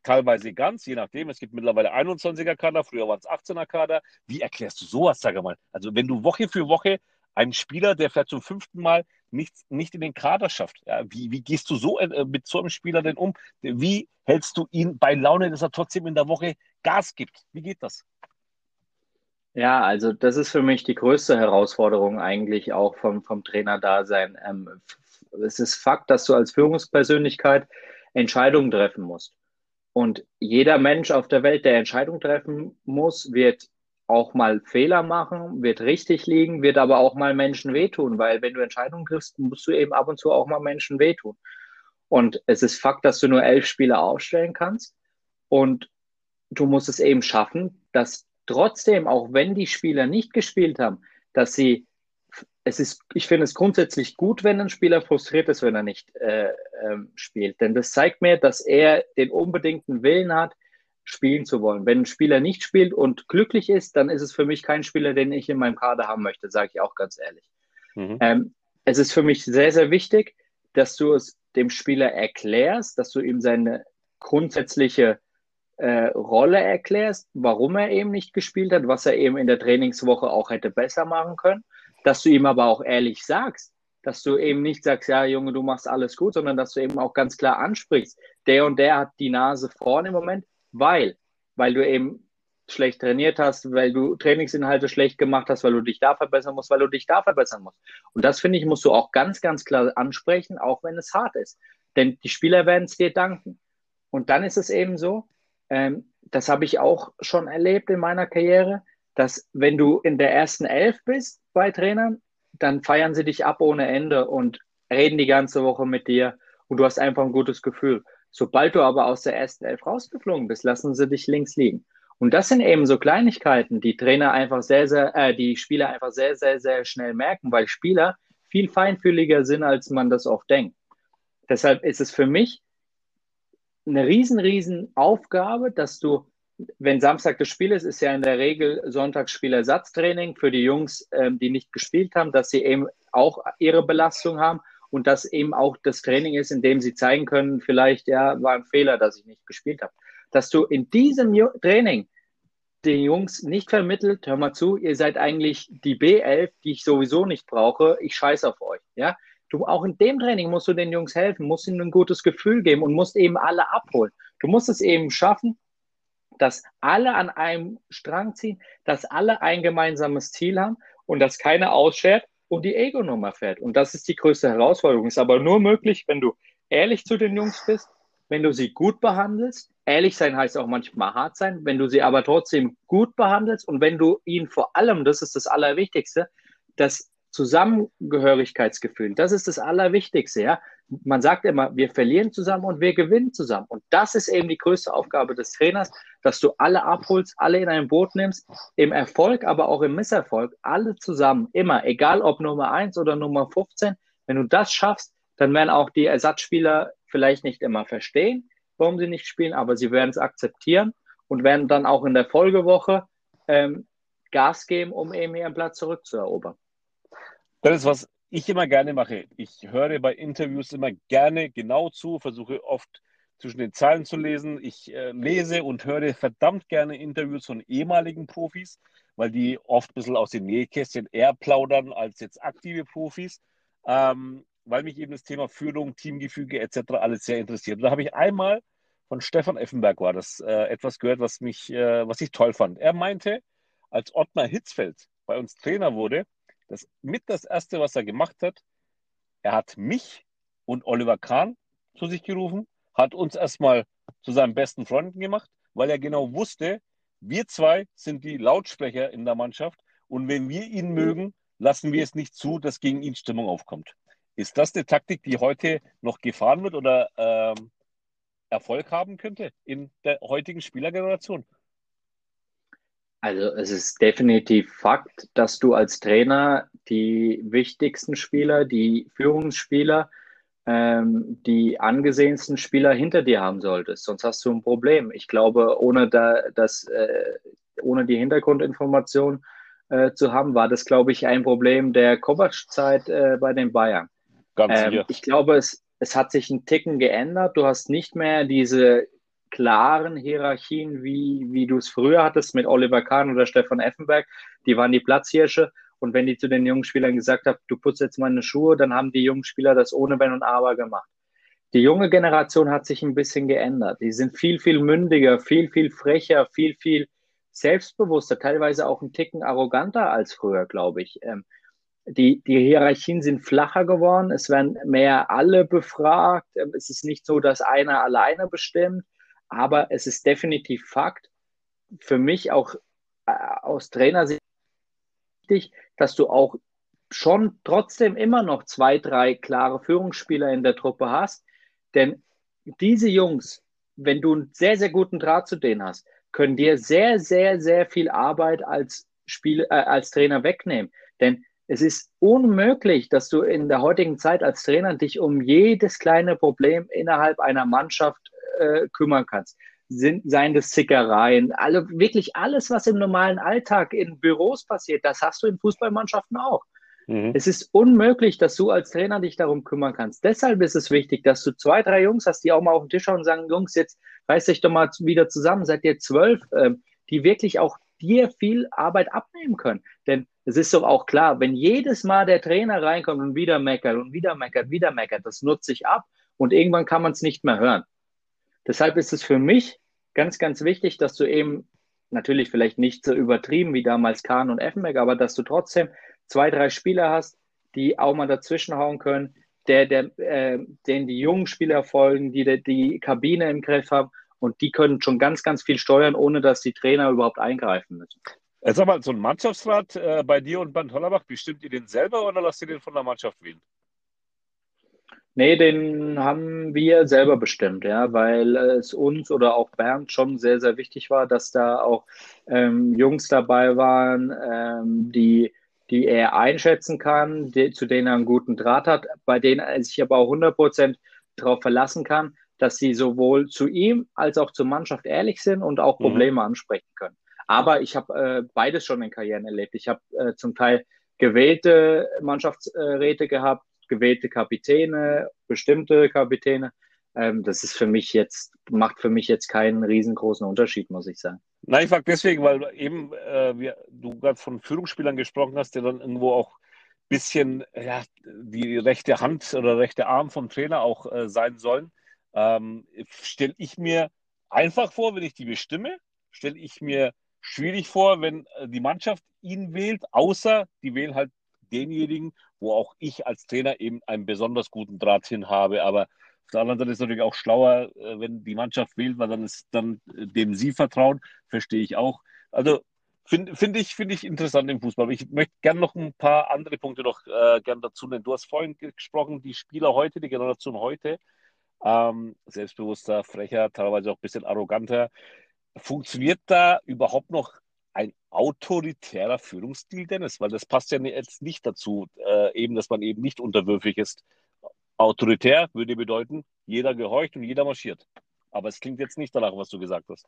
Teilweise ganz, je nachdem. Es gibt mittlerweile einundzwanziger-Kader, früher waren es achtzehner-Kader. Wie erklärst du sowas, sag mal? Also wenn du Woche für Woche einen Spieler, der vielleicht zum fünften Mal nicht, nicht in den Kader schafft, ja, wie, wie gehst du so äh, mit so einem Spieler denn um? Wie hältst du ihn bei Laune, dass er trotzdem in der Woche Gas gibt? Wie geht das? Ja, also das ist für mich die größte Herausforderung eigentlich auch vom, vom Trainer-Dasein. Ähm, es ist Fakt, dass du als Führungspersönlichkeit Entscheidungen treffen musst. Und jeder Mensch auf der Welt, der Entscheidungen treffen muss, wird auch mal Fehler machen, wird richtig liegen, wird aber auch mal Menschen wehtun, weil wenn du Entscheidungen triffst, musst du eben ab und zu auch mal Menschen wehtun. Und es ist Fakt, dass du nur elf Spieler aufstellen kannst und du musst es eben schaffen, dass trotzdem, auch wenn die Spieler nicht gespielt haben, dass sie, es ist, ich finde es grundsätzlich gut, wenn ein Spieler frustriert ist, wenn er nicht äh, ähm, spielt. Denn das zeigt mir, dass er den unbedingten Willen hat, spielen zu wollen. Wenn ein Spieler nicht spielt und glücklich ist, dann ist es für mich kein Spieler, den ich in meinem Kader haben möchte, sage ich auch ganz ehrlich. Mhm. Ähm, es ist für mich sehr, sehr wichtig, dass du es dem Spieler erklärst, dass du ihm seine grundsätzliche äh, Rolle erklärst, warum er eben nicht gespielt hat, was er eben in der Trainingswoche auch hätte besser machen können. Dass du ihm aber auch ehrlich sagst, dass du eben nicht sagst, ja Junge, du machst alles gut, sondern dass du eben auch ganz klar ansprichst, der und der hat die Nase vorn im Moment, weil, weil du eben schlecht trainiert hast, weil du Trainingsinhalte schlecht gemacht hast, weil du dich da verbessern musst, weil du dich da verbessern musst. Und das, finde ich, musst du auch ganz, ganz klar ansprechen, auch wenn es hart ist. Denn die Spieler werden es dir danken. Und dann ist es eben so, ähm, das habe ich auch schon erlebt in meiner Karriere, dass wenn du in der ersten Elf bist bei Trainern, dann feiern sie dich ab ohne Ende und reden die ganze Woche mit dir und du hast einfach ein gutes Gefühl. Sobald du aber aus der ersten Elf rausgeflogen bist, lassen sie dich links liegen. Und das sind eben so Kleinigkeiten, die Trainer einfach sehr, sehr, äh, die Spieler einfach sehr, sehr, sehr schnell merken, weil Spieler viel feinfühliger sind, als man das oft denkt. Deshalb ist es für mich eine riesen, riesen Aufgabe, dass du, wenn Samstag das Spiel ist, ist ja in der Regel Sonntagsspielersatztraining für die Jungs, ähm, die nicht gespielt haben, dass sie eben auch ihre Belastung haben und dass eben auch das Training ist, in dem sie zeigen können, vielleicht, ja, war ein Fehler, dass ich nicht gespielt habe. Dass du in diesem Ju- Training den Jungs nicht vermittelt, hör mal zu, ihr seid eigentlich die B elf, die ich sowieso nicht brauche, ich scheiß auf euch, ja. Du, auch in dem Training musst du den Jungs helfen, musst ihnen ein gutes Gefühl geben und musst eben alle abholen. Du musst es eben schaffen, dass alle an einem Strang ziehen, dass alle ein gemeinsames Ziel haben und dass keiner ausschert und die Ego-Nummer fährt. Und das ist die größte Herausforderung. Ist aber nur möglich, wenn du ehrlich zu den Jungs bist, wenn du sie gut behandelst. Ehrlich sein heißt auch manchmal hart sein. Wenn du sie aber trotzdem gut behandelst und wenn du ihnen vor allem, das ist das Allerwichtigste, das Zusammengehörigkeitsgefühl, das ist das Allerwichtigste, ja. Man sagt immer, wir verlieren zusammen und wir gewinnen zusammen. Und das ist eben die größte Aufgabe des Trainers, dass du alle abholst, alle in ein Boot nimmst, im Erfolg, aber auch im Misserfolg, alle zusammen, immer, egal ob Nummer eins oder Nummer fünfzehn. Wenn du das schaffst, dann werden auch die Ersatzspieler vielleicht nicht immer verstehen, warum sie nicht spielen, aber sie werden es akzeptieren und werden dann auch in der Folgewoche ähm, Gas geben, um eben ihren Platz zurückzuerobern. Das ist, was ich immer gerne mache. Ich höre bei Interviews immer gerne genau zu, versuche oft zwischen den Zeilen zu lesen. Ich äh, lese und höre verdammt gerne Interviews von ehemaligen Profis, weil die oft ein bisschen aus den Nähkästchen eher plaudern als jetzt aktive Profis, ähm, weil mich eben das Thema Führung, Teamgefüge et cetera alles sehr interessiert. Und da habe ich einmal von Stefan Effenberg war das äh, etwas gehört, was mich, äh, was ich toll fand. Er meinte, als Ottmar Hitzfeld bei uns Trainer wurde, das mit das Erste, was er gemacht hat, er hat mich und Oliver Kahn zu sich gerufen, hat uns erstmal zu seinen besten Freunden gemacht, weil er genau wusste, Wir zwei sind die Lautsprecher in der Mannschaft und wenn wir ihn mögen, lassen wir es nicht zu, dass gegen ihn Stimmung aufkommt. Ist das eine Taktik, die heute noch gefahren wird oder ähm, Erfolg haben könnte in der heutigen Spielergeneration? Also es ist definitiv Fakt, dass du als Trainer die wichtigsten Spieler, die Führungsspieler, ähm, die angesehensten Spieler hinter dir haben solltest. Sonst hast du ein Problem. Ich glaube, ohne, da, das, äh, ohne die Hintergrundinformation äh, zu haben, war das, glaube ich, ein Problem der Kovac-Zeit äh, bei den Bayern. Ganz sicher. Ähm, ich glaube, es, es hat sich ein Ticken geändert. Du hast nicht mehr diese klaren Hierarchien, wie, wie du es früher hattest mit Oliver Kahn oder Stefan Effenberg, die waren die Platzhirsche und wenn die zu den jungen Spielern gesagt haben, du putzt jetzt meine Schuhe, dann haben die jungen Spieler das ohne Wenn und Aber gemacht. Die junge Generation hat sich ein bisschen geändert. Die sind viel, viel mündiger, viel, viel frecher, viel, viel selbstbewusster, teilweise auch ein Ticken arroganter als früher, glaube ich. Ähm, die, die Hierarchien sind flacher geworden, es werden mehr alle befragt, ähm, es ist nicht so, dass einer alleine bestimmt. Aber es ist definitiv Fakt, für mich auch äh, aus Trainersicht wichtig, dass du auch schon trotzdem immer noch zwei, drei klare Führungsspieler in der Truppe hast. Denn diese Jungs, wenn du einen sehr, sehr guten Draht zu denen hast, können dir sehr, sehr, sehr viel Arbeit als, Spiel, äh, als Trainer wegnehmen. Denn es ist unmöglich, dass du in der heutigen Zeit als Trainer dich um jedes kleine Problem innerhalb einer Mannschaft kümmern kannst. Sind, seien das Zickereien, alle, wirklich alles, was im normalen Alltag in Büros passiert, das hast du in Fußballmannschaften auch. Mhm. Es ist unmöglich, dass du als Trainer dich darum kümmern kannst. Deshalb ist es wichtig, dass du zwei, drei Jungs hast, die auch mal auf den Tisch schauen und sagen, Jungs, jetzt reißt euch doch mal wieder zusammen, seid ihr zwölf, ähm, die wirklich auch dir viel Arbeit abnehmen können. Denn es ist doch auch klar, wenn jedes Mal der Trainer reinkommt und wieder meckert und wieder meckert, wieder meckert, das nutzt sich ab und irgendwann kann man es nicht mehr hören. Deshalb ist es für mich ganz, ganz wichtig, dass du eben, natürlich vielleicht nicht so übertrieben wie damals Kahn und Effenberg, aber dass du trotzdem zwei, drei Spieler hast, die auch mal dazwischenhauen können, der, der, äh, denen die jungen Spieler folgen, die der, die Kabine im Griff haben und die können schon ganz, ganz viel steuern, ohne dass die Trainer überhaupt eingreifen müssen. Jetzt sag mal, so ein Mannschaftsrat äh, bei dir und Bernd Hollerbach, bestimmt ihr den selber oder lasst ihr den von der Mannschaft wählen? Nee, den haben wir selber bestimmt, ja, weil es uns oder auch Bernd schon sehr, sehr wichtig war, dass da auch ähm, Jungs dabei waren, ähm, die, die er einschätzen kann, die, zu denen er einen guten Draht hat, bei denen er sich aber auch hundert Prozent darauf verlassen kann, dass sie sowohl zu ihm als auch zur Mannschaft ehrlich sind und auch Probleme mhm. ansprechen können. Aber ich habe äh, beides schon in Karrieren erlebt. Ich habe äh, zum Teil gewählte Mannschaftsräte gehabt, gewählte Kapitäne, bestimmte Kapitäne, ähm, das ist für mich jetzt, macht für mich jetzt keinen riesengroßen Unterschied, muss ich sagen. Nein, ich frage deswegen, weil eben äh, wir, du gerade von Führungsspielern gesprochen hast, der dann irgendwo auch ein bisschen ja, die rechte Hand oder rechte Arm vom Trainer auch äh, sein sollen. Ähm, stelle ich mir einfach vor, wenn ich die bestimme, stelle ich mir schwierig vor, wenn die Mannschaft ihn wählt, außer die wählen halt denjenigen, wo auch ich als Trainer eben einen besonders guten Draht hin habe. Aber auf der anderen Seite ist es natürlich auch schlauer, wenn die Mannschaft wählt, weil dann ist dann dem sie vertrauen, verstehe ich auch. Also finde find ich, find ich interessant im Fußball. Ich möchte gerne noch ein paar andere Punkte noch äh, gerne dazu nennen. Du hast vorhin gesprochen, die Spieler heute, die Generation heute, ähm, selbstbewusster, frecher, teilweise auch ein bisschen arroganter. Funktioniert da überhaupt noch ein autoritärer Führungsstil, Dennis? Weil das passt ja jetzt nicht dazu, äh, eben, dass man eben nicht unterwürfig ist. Autoritär würde bedeuten, jeder gehorcht und jeder marschiert. Aber es klingt jetzt nicht danach, was du gesagt hast.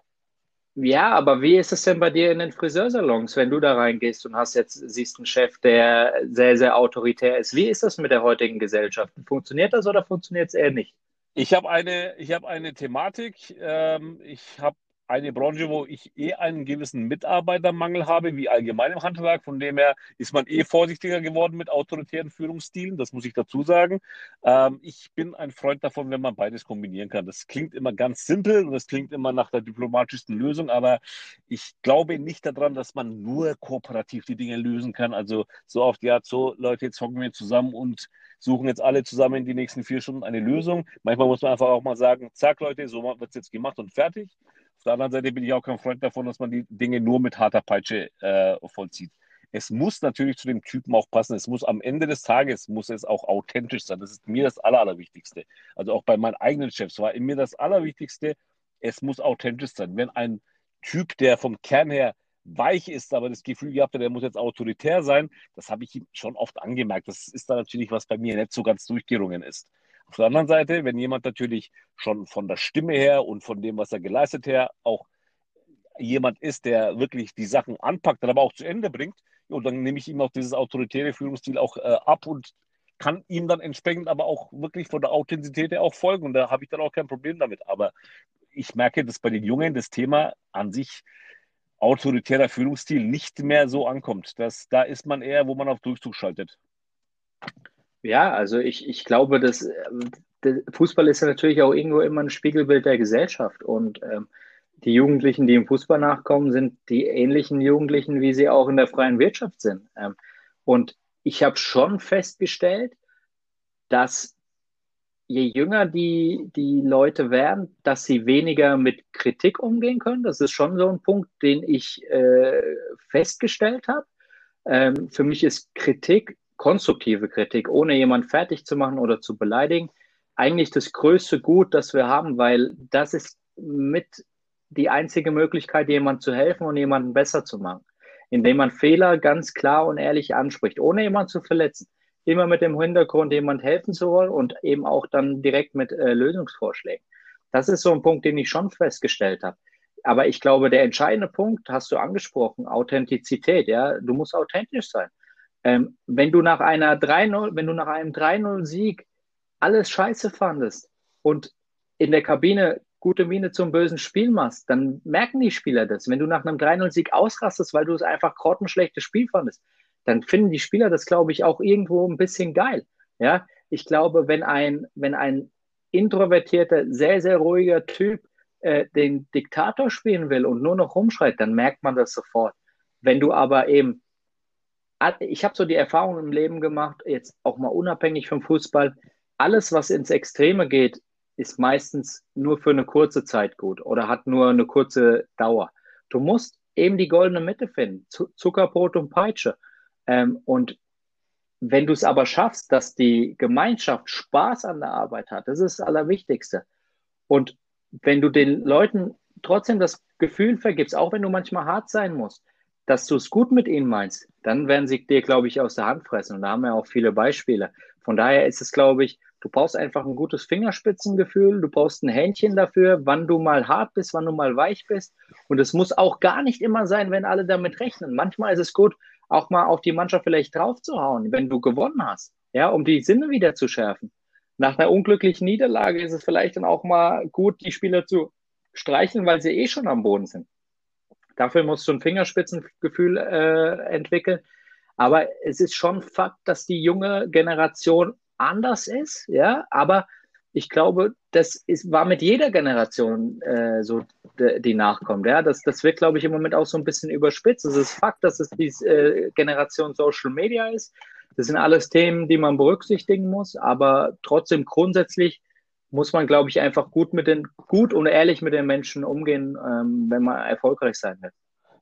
Ja, aber wie ist es denn bei dir in den Friseursalons, wenn du da reingehst und hast jetzt, siehst einen Chef, der sehr, sehr autoritär ist? Wie ist das mit der heutigen Gesellschaft? Funktioniert das oder funktioniert es eher nicht? Ich habe eine, ich habe eine Thematik. Ähm, ich habe eine Branche, wo ich eh einen gewissen Mitarbeitermangel habe, wie allgemein im Handwerk. Von dem her ist man eh vorsichtiger geworden mit autoritären Führungsstilen. Das muss ich dazu sagen. Ähm, ich bin ein Freund davon, wenn man beides kombinieren kann. Das klingt immer ganz simpel und das klingt immer nach der diplomatischsten Lösung. Aber ich glaube nicht daran, dass man nur kooperativ die Dinge lösen kann. Also so auf die Art, so Leute, jetzt hocken wir zusammen und suchen jetzt alle zusammen in die nächsten vier Stunden eine Lösung. Manchmal muss man einfach auch mal sagen, zack Leute, so wird es jetzt gemacht und fertig. Auf der anderen Seite bin ich auch kein Freund davon, dass man die Dinge nur mit harter Peitsche äh, vollzieht. Es muss natürlich zu dem Typen auch passen. Es muss am Ende des Tages, muss es auch authentisch sein. Das ist mir das Aller, Allerwichtigste. Also auch bei meinen eigenen Chefs war mir das Allerwichtigste, es muss authentisch sein. Wenn ein Typ, der vom Kern her weich ist, aber das Gefühl gehabt hat, der muss jetzt autoritär sein, das habe ich ihm schon oft angemerkt. Das ist da natürlich, was bei mir nicht so ganz durchgerungen ist. Auf der anderen Seite, wenn jemand natürlich schon von der Stimme her und von dem, was er geleistet her, auch jemand ist, der wirklich die Sachen anpackt, aber auch zu Ende bringt, und dann nehme ich ihm auch dieses autoritäre Führungsstil auch äh, ab und kann ihm dann entsprechend aber auch wirklich von der Authentizität her auch folgen. Und da habe ich dann auch kein Problem damit. Aber ich merke, dass bei den Jungen das Thema an sich autoritärer Führungsstil nicht mehr so ankommt. Das, da ist man eher, wo man auf Durchzug schaltet. Ja, also ich, ich glaube, dass der Fußball ist ja natürlich auch irgendwo immer ein Spiegelbild der Gesellschaft. Und ähm, die Jugendlichen, die im Fußball nachkommen, sind die ähnlichen Jugendlichen, wie sie auch in der freien Wirtschaft sind. Ähm, und ich habe schon festgestellt, dass je jünger die, die Leute werden, dass sie weniger mit Kritik umgehen können. Das ist schon so ein Punkt, den ich äh, festgestellt habe. Ähm, für mich ist Kritik, konstruktive Kritik, ohne jemanden fertig zu machen oder zu beleidigen, eigentlich das größte Gut, das wir haben, weil das ist mit die einzige Möglichkeit, jemandem zu helfen und jemanden besser zu machen, indem man Fehler ganz klar und ehrlich anspricht, ohne jemanden zu verletzen. Immer mit dem Hintergrund, jemand helfen zu wollen und eben auch dann direkt mit äh, Lösungsvorschlägen. Das ist so ein Punkt, den ich schon festgestellt habe. Aber ich glaube, der entscheidende Punkt hast du angesprochen, Authentizität. Ja, du musst authentisch sein. Ähm, wenn du nach einer drei null, wenn du nach einem drei null Sieg alles scheiße fandest und in der Kabine gute Miene zum bösen Spiel machst, dann merken die Spieler das. Wenn du nach einem drei null Sieg ausrastest, weil du es einfach grottenschlechtes Spiel fandest, dann finden die Spieler das, glaube ich, auch irgendwo ein bisschen geil. Ja, ich glaube, wenn ein, wenn ein introvertierter, sehr, sehr ruhiger Typ äh, den Diktator spielen will und nur noch rumschreit, dann merkt man das sofort. Wenn du aber eben, ich habe so die Erfahrung im Leben gemacht, jetzt auch mal unabhängig vom Fußball, alles, was ins Extreme geht, ist meistens nur für eine kurze Zeit gut oder hat nur eine kurze Dauer. Du musst eben die goldene Mitte finden, Zuckerbrot und Peitsche. Ähm, und wenn du es aber schaffst, dass die Gemeinschaft Spaß an der Arbeit hat, das ist das Allerwichtigste. Und wenn du den Leuten trotzdem das Gefühl vergibst, auch wenn du manchmal hart sein musst, dass du es gut mit ihnen meinst, dann werden sie dir, glaube ich, aus der Hand fressen. Und da haben wir auch viele Beispiele. Von daher ist es, glaube ich, du brauchst einfach ein gutes Fingerspitzengefühl, du brauchst ein Händchen dafür, wann du mal hart bist, wann du mal weich bist. Und es muss auch gar nicht immer sein, wenn alle damit rechnen. Manchmal ist es gut, auch mal auf die Mannschaft vielleicht draufzuhauen, wenn du gewonnen hast, ja, um die Sinne wieder zu schärfen. Nach einer unglücklichen Niederlage ist es vielleicht dann auch mal gut, die Spieler zu streicheln, weil sie eh schon am Boden sind. Dafür musst du ein Fingerspitzengefühl äh, entwickeln. Aber es ist schon Fakt, dass die junge Generation anders ist, ja, aber ich glaube, das ist, war mit jeder Generation äh, so, de, die nachkommt. Ja? Das, das wird, glaube ich, im Moment auch so ein bisschen überspitzt. Es ist Fakt, dass es die äh, Generation Social Media ist. Das sind alles Themen, die man berücksichtigen muss. Aber trotzdem grundsätzlich muss man, glaube ich, einfach gut, mit den, gut und ehrlich mit den Menschen umgehen, ähm, wenn man erfolgreich sein will.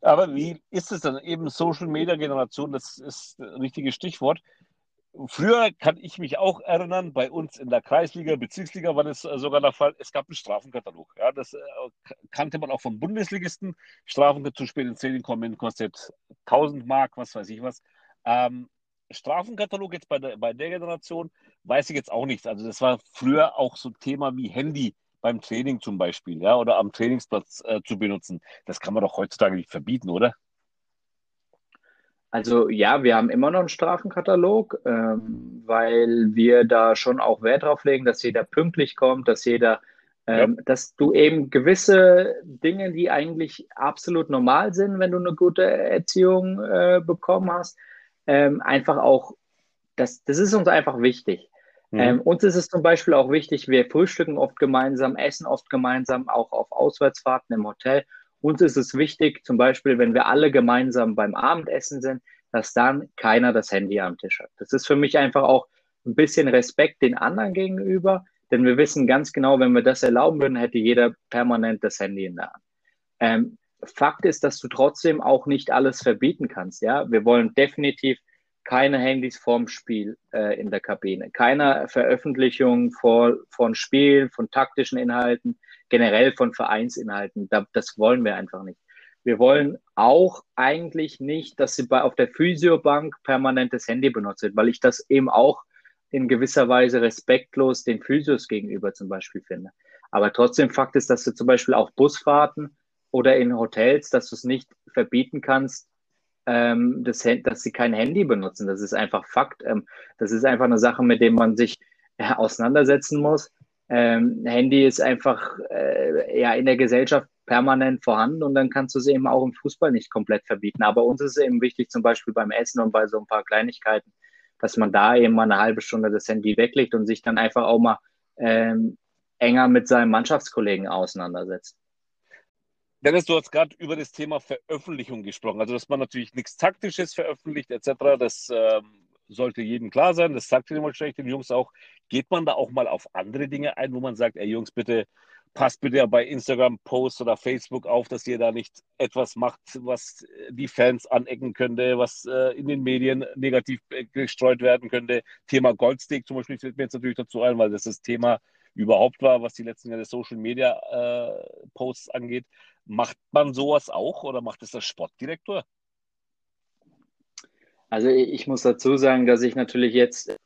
Aber wie ist es dann? Eben Social Media Generation, das ist das richtige Stichwort. Früher kann ich mich auch erinnern, bei uns in der Kreisliga, Bezirksliga war das sogar der Fall, es gab einen Strafenkatalog. Ja, das kannte man auch von Bundesligisten. Strafen zu spät in Szenen kommen, kostet tausend Mark, was weiß ich was. Ähm, Strafenkatalog jetzt bei der, bei der Generation weiß ich jetzt auch nichts. Also das war früher auch so ein Thema wie Handy beim Training zum Beispiel, ja, oder am Trainingsplatz äh, zu benutzen. Das kann man doch heutzutage nicht verbieten, oder? Also ja, wir haben immer noch einen Strafenkatalog, ähm, weil wir da schon auch Wert drauf legen, dass jeder pünktlich kommt, dass jeder, ähm, ja. dass du eben gewisse Dinge, die eigentlich absolut normal sind, wenn du eine gute Erziehung äh, bekommen hast, ähm, einfach auch, das, das ist uns einfach wichtig. Mhm. Ähm, uns ist es zum Beispiel auch wichtig, wir frühstücken oft gemeinsam, essen oft gemeinsam, auch auf Auswärtsfahrten im Hotel. Uns ist es wichtig, zum Beispiel, wenn wir alle gemeinsam beim Abendessen sind, dass dann keiner das Handy am Tisch hat. Das ist für mich einfach auch ein bisschen Respekt den anderen gegenüber, denn wir wissen ganz genau, wenn wir das erlauben würden, hätte jeder permanent das Handy in der Hand. Ähm, Fakt ist, dass du trotzdem auch nicht alles verbieten kannst. Ja, wir wollen definitiv keine Handys vorm Spiel äh, in der Kabine, keine Veröffentlichung vor, von Spielen, von taktischen Inhalten, generell von Vereinsinhalten. Da, das wollen wir einfach nicht. Wir wollen auch eigentlich nicht, dass sie bei, auf der Physiobank permanent das Handy benutzt wird, weil ich das eben auch in gewisser Weise respektlos den Physios gegenüber zum Beispiel finde. Aber trotzdem Fakt ist, dass du zum Beispiel auf Busfahrten oder in Hotels, dass du es nicht verbieten kannst, ähm, das, dass sie kein Handy benutzen. Das ist einfach Fakt. Ähm, das ist einfach eine Sache, mit der man sich äh, auseinandersetzen muss. Ähm, Handy ist einfach äh, ja in der Gesellschaft permanent vorhanden und dann kannst du es eben auch im Fußball nicht komplett verbieten. Aber uns ist es eben wichtig, zum Beispiel beim Essen und bei so ein paar Kleinigkeiten, dass man da eben mal eine halbe Stunde das Handy weglegt und sich dann einfach auch mal ähm, enger mit seinen Mannschaftskollegen auseinandersetzt. Dennis, du hast gerade über das Thema Veröffentlichung gesprochen. Also, dass man natürlich nichts Taktisches veröffentlicht et cetera, das ähm, sollte jedem klar sein. Das sagt ihr immer schlecht den Jungs auch. Geht man da auch mal auf andere Dinge ein, wo man sagt, ey Jungs, bitte, passt bitte bei Instagram-Posts oder Facebook auf, dass ihr da nicht etwas macht, was die Fans anecken könnte, was äh, in den Medien negativ äh, gestreut werden könnte. Thema Goldsteak zum Beispiel fällt mir jetzt natürlich dazu ein, weil das das Thema überhaupt war, was die letzten Jahre Social-Media-Posts äh, angeht. Macht man sowas auch oder macht es der Sportdirektor? Also ich muss dazu sagen, dass ich natürlich jetzt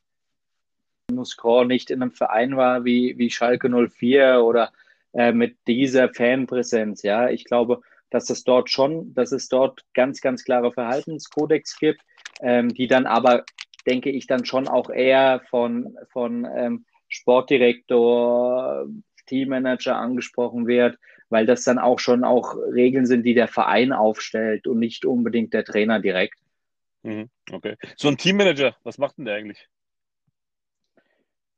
nicht in einem Verein war wie, wie Schalke null vier oder mit dieser Fanpräsenz, ja. Ich glaube, dass es dort schon, dass es dort ganz, ganz klare Verhaltenskodex gibt, ähm, die dann aber, denke ich, dann schon auch eher von, von ähm, Sportdirektor, Teammanager angesprochen wird, weil das dann auch schon auch Regeln sind, die der Verein aufstellt und nicht unbedingt der Trainer direkt. Mhm, okay. So ein Teammanager, was macht denn der eigentlich?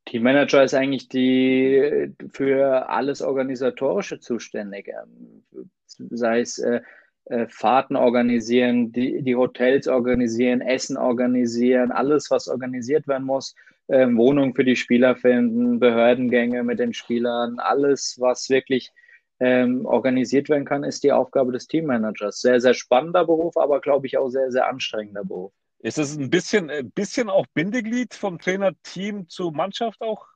Teammanager ist eigentlich die für alles Organisatorische zuständig, sei es äh, äh, Fahrten organisieren, die, die Hotels organisieren, Essen organisieren, alles, was organisiert werden muss, äh, Wohnungen für die Spieler finden, Behördengänge mit den Spielern, alles, was wirklich äh, organisiert werden kann, ist die Aufgabe des Teammanagers. Sehr, sehr spannender Beruf, aber glaube ich auch sehr, sehr anstrengender Beruf. Ist das ein bisschen, ein bisschen auch Bindeglied vom Trainerteam zu Mannschaft auch?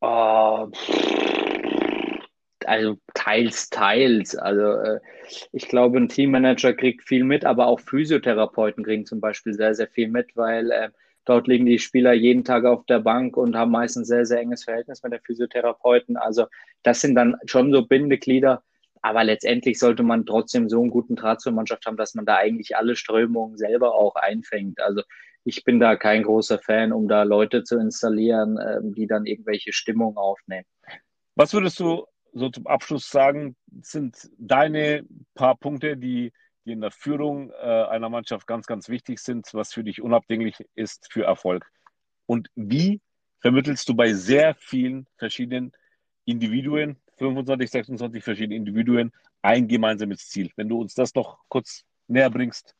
Oh, also teils, teils. Also ich glaube, ein Teammanager kriegt viel mit, aber auch Physiotherapeuten kriegen zum Beispiel sehr, sehr viel mit, weil äh, dort liegen die Spieler jeden Tag auf der Bank und haben meistens sehr, sehr enges Verhältnis mit der Physiotherapeuten. Also das sind dann schon so Bindeglieder. Aber letztendlich sollte man trotzdem so einen guten Draht zur Mannschaft haben, dass man da eigentlich alle Strömungen selber auch einfängt. Also ich bin da kein großer Fan, um da Leute zu installieren, die dann irgendwelche Stimmung aufnehmen. Was würdest du so zum Abschluss sagen, sind deine paar Punkte, die, die in der Führung einer Mannschaft ganz, ganz wichtig sind, was für dich unabdinglich ist für Erfolg? Und wie vermittelst du bei sehr vielen verschiedenen Individuen, fünfundzwanzig, sechsundzwanzig verschiedene Individuen, ein gemeinsames Ziel? Wenn du uns das noch kurz näher bringst.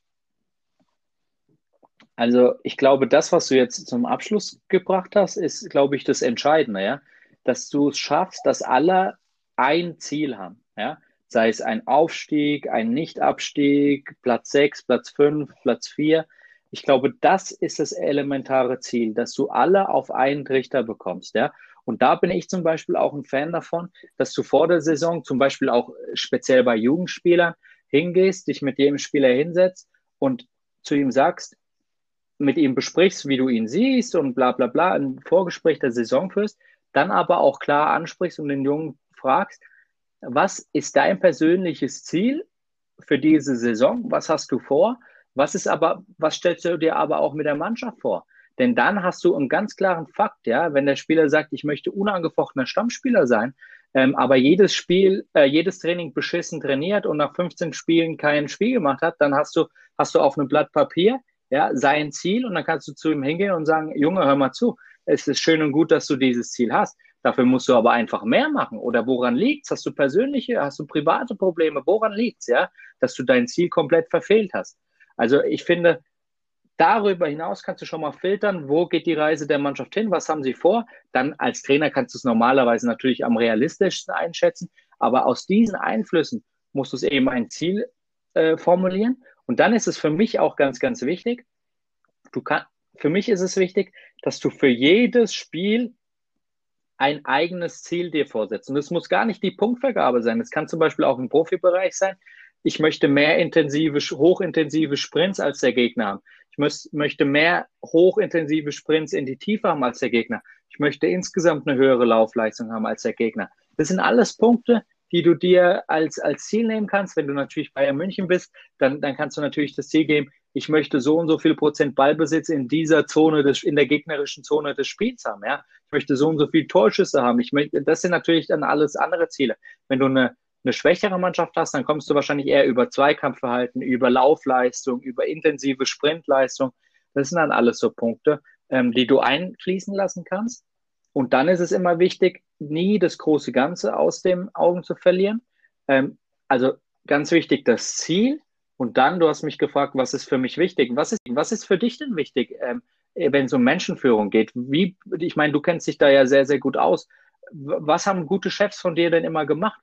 Also ich glaube, das, was du jetzt zum Abschluss gebracht hast, ist, glaube ich, das Entscheidende, ja? Dass du es schaffst, dass alle ein Ziel haben, ja? Sei es ein Aufstieg, ein Nicht-Abstieg, Platz sechs, Platz fünf, Platz vier. Ich glaube, das ist das elementare Ziel, dass du alle auf einen Trichter bekommst, ja? Und da bin ich zum Beispiel auch ein Fan davon, dass du vor der Saison zum Beispiel auch speziell bei Jugendspielern hingehst, dich mit jedem Spieler hinsetzt und zu ihm sagst, mit ihm besprichst, wie du ihn siehst und bla bla bla, ein Vorgespräch der Saison führst, dann aber auch klar ansprichst und den Jungen fragst, was ist dein persönliches Ziel für diese Saison? Was hast du vor? Was ist aber, was stellst du dir aber auch mit der Mannschaft vor? Denn dann hast du einen ganz klaren Fakt, ja, wenn der Spieler sagt, ich möchte unangefochtener Stammspieler sein, ähm, aber jedes Spiel, äh, jedes Training beschissen trainiert und nach fünfzehn Spielen kein Spiel gemacht hat, dann hast du, hast du auf einem Blatt Papier, ja, sein Ziel und dann kannst du zu ihm hingehen und sagen, Junge, hör mal zu, es ist schön und gut, dass du dieses Ziel hast. Dafür musst du aber einfach mehr machen. Oder woran liegt's? Hast du persönliche, hast du private Probleme? Woran liegt's, ja, dass du dein Ziel komplett verfehlt hast? Also ich finde, darüber hinaus kannst du schon mal filtern, wo geht die Reise der Mannschaft hin, was haben sie vor. Dann als Trainer kannst du es normalerweise natürlich am realistischsten einschätzen, Aber aus diesen Einflüssen musst du es eben ein Ziel äh, formulieren. Und dann ist es für mich auch ganz, ganz wichtig, du kann, für mich ist es wichtig, dass du für jedes Spiel ein eigenes Ziel dir vorsetzt. Und es muss gar nicht die Punktvergabe sein. Es kann zum Beispiel auch im Profibereich sein, ich möchte mehr intensive, hochintensive Sprints als der Gegner haben. Ich muss, möchte mehr hochintensive Sprints in die Tiefe haben als der Gegner. Ich möchte insgesamt eine höhere Laufleistung haben als der Gegner. Das sind alles Punkte, die du dir als, als Ziel nehmen kannst. Wenn du natürlich Bayern München bist, dann, dann kannst du natürlich das Ziel geben, ich möchte so und so viel Prozent Ballbesitz in dieser Zone, des, in der gegnerischen Zone des Spiels haben. Ja? Ich möchte so und so viel Torschüsse haben. Ich möchte, das sind natürlich dann alles andere Ziele. Wenn du eine, eine schwächere Mannschaft hast, dann kommst du wahrscheinlich eher über Zweikampfverhalten, über Laufleistung, über intensive Sprintleistung. Das sind dann alles so Punkte, ähm, die du einfließen lassen kannst. Und dann ist es immer wichtig, nie das große Ganze aus den Augen zu verlieren. Ähm, also ganz wichtig das Ziel. Und dann, du hast mich gefragt, was ist für mich wichtig? Was ist, was ist für dich denn wichtig, ähm, wenn es um Menschenführung geht? Wie, ich meine, du kennst dich da ja sehr, sehr gut aus. Was haben gute Chefs von dir denn immer gemacht?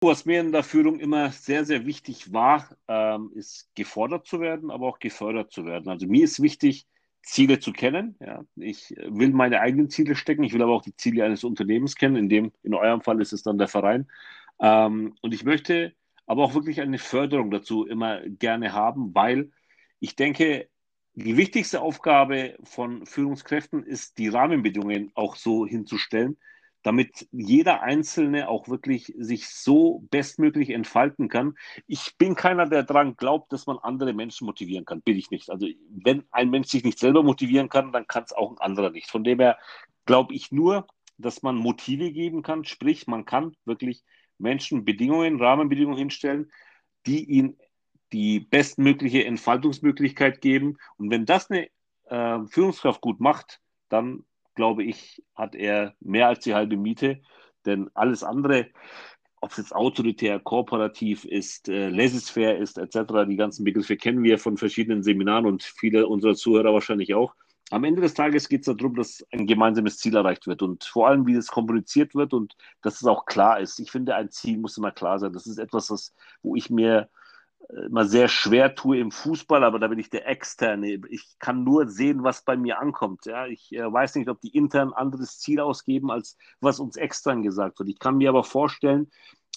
Was mir in der Führung immer sehr, sehr wichtig war, ähm, ist gefordert zu werden, aber auch gefördert zu werden. Also mir ist wichtig, Ziele zu kennen. Ja. Ich will meine eigenen Ziele stecken, ich will aber auch die Ziele eines Unternehmens kennen. In dem, in eurem Fall ist es dann der Verein. Ähm, und ich möchte aber auch wirklich eine Förderung dazu immer gerne haben, weil ich denke, die wichtigste Aufgabe von Führungskräften ist, die Rahmenbedingungen auch so hinzustellen, damit jeder Einzelne auch wirklich sich so bestmöglich entfalten kann. Ich bin keiner, der daran glaubt, dass man andere Menschen motivieren kann. Bin ich nicht. Also wenn ein Mensch sich nicht selber motivieren kann, dann kann es auch ein anderer nicht. Von dem her glaube ich nur, dass man Motive geben kann, sprich man kann wirklich Menschen Bedingungen, Rahmenbedingungen hinstellen, die ihnen die bestmögliche Entfaltungsmöglichkeit geben. Und wenn das eine äh, Führungskraft gut macht, dann glaube ich, hat er mehr als die halbe Miete. Denn alles andere, ob es jetzt autoritär, korporativ ist, äh, laissez-faire ist, et cetera, die ganzen Begriffe kennen wir von verschiedenen Seminaren und viele unserer Zuhörer wahrscheinlich auch. Am Ende des Tages geht es darum, dass ein gemeinsames Ziel erreicht wird und vor allem, wie es kommuniziert wird und dass es auch klar ist. Ich finde, ein Ziel muss immer klar sein. Das ist etwas, was, wo ich mir immer sehr schwer tue im Fußball, aber da bin ich der Externe. Ich kann nur sehen, was bei mir ankommt. Ja? Ich äh, weiß nicht, ob die intern anderes Ziel ausgeben, als was uns extern gesagt wird. Ich kann mir aber vorstellen,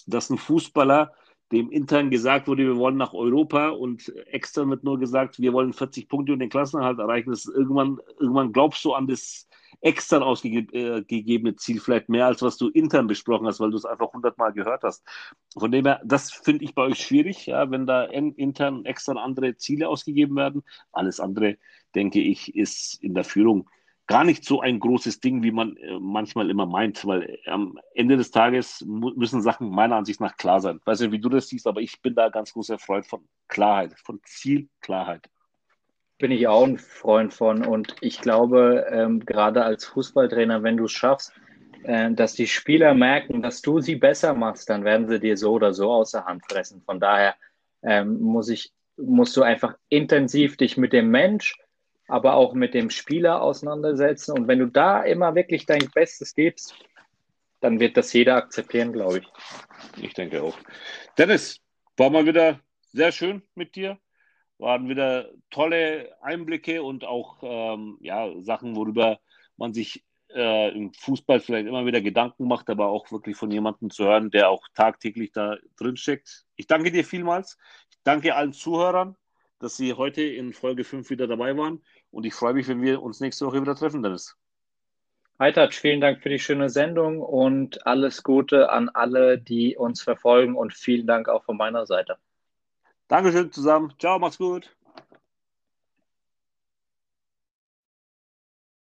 dass ein Fußballer, dem intern gesagt wurde, wir wollen nach Europa und extern wird nur gesagt, wir wollen vierzig Punkte und den Klassenerhalt erreichen. Das ist irgendwann, irgendwann glaubst du an das extern ausgegebene Ziel vielleicht mehr, als was du intern besprochen hast, weil du es einfach hundertmal gehört hast. Von dem her, das finde ich bei euch schwierig, ja, wenn da intern und extern andere Ziele ausgegeben werden. Alles andere, denke ich, ist in der Führung gar nicht so ein großes Ding, wie man manchmal immer meint, weil am Ende des Tages müssen Sachen meiner Ansicht nach klar sein. Ich weiß nicht, wie du das siehst, aber ich bin da ganz großer Freund von Klarheit, von Zielklarheit. Bin ich auch ein Freund von und ich glaube, ähm, gerade als Fußballtrainer, wenn du es schaffst, äh, dass die Spieler merken, dass du sie besser machst, dann werden sie dir so oder so aus der Hand fressen. Von daher ähm, muss ich, musst du einfach intensiv dich mit dem Mensch, aber auch mit dem Spieler auseinandersetzen. Und wenn du da immer wirklich dein Bestes gibst, dann wird das jeder akzeptieren, glaube ich. Ich denke auch. Dennis, war mal wieder sehr schön mit dir. Waren wieder tolle Einblicke und auch ähm, ja, Sachen, worüber man sich äh, im Fußball vielleicht immer wieder Gedanken macht, aber auch wirklich von jemandem zu hören, der auch tagtäglich da drin steckt. Ich danke dir vielmals. Ich danke allen Zuhörern, dass Sie heute in Folge fünf wieder dabei waren. Und ich freue mich, wenn wir uns nächste Woche wieder treffen, Dennis. Heitatsch, vielen Dank für die schöne Sendung und alles Gute an alle, die uns verfolgen. Und vielen Dank auch von meiner Seite. Dankeschön zusammen. Ciao, macht's gut.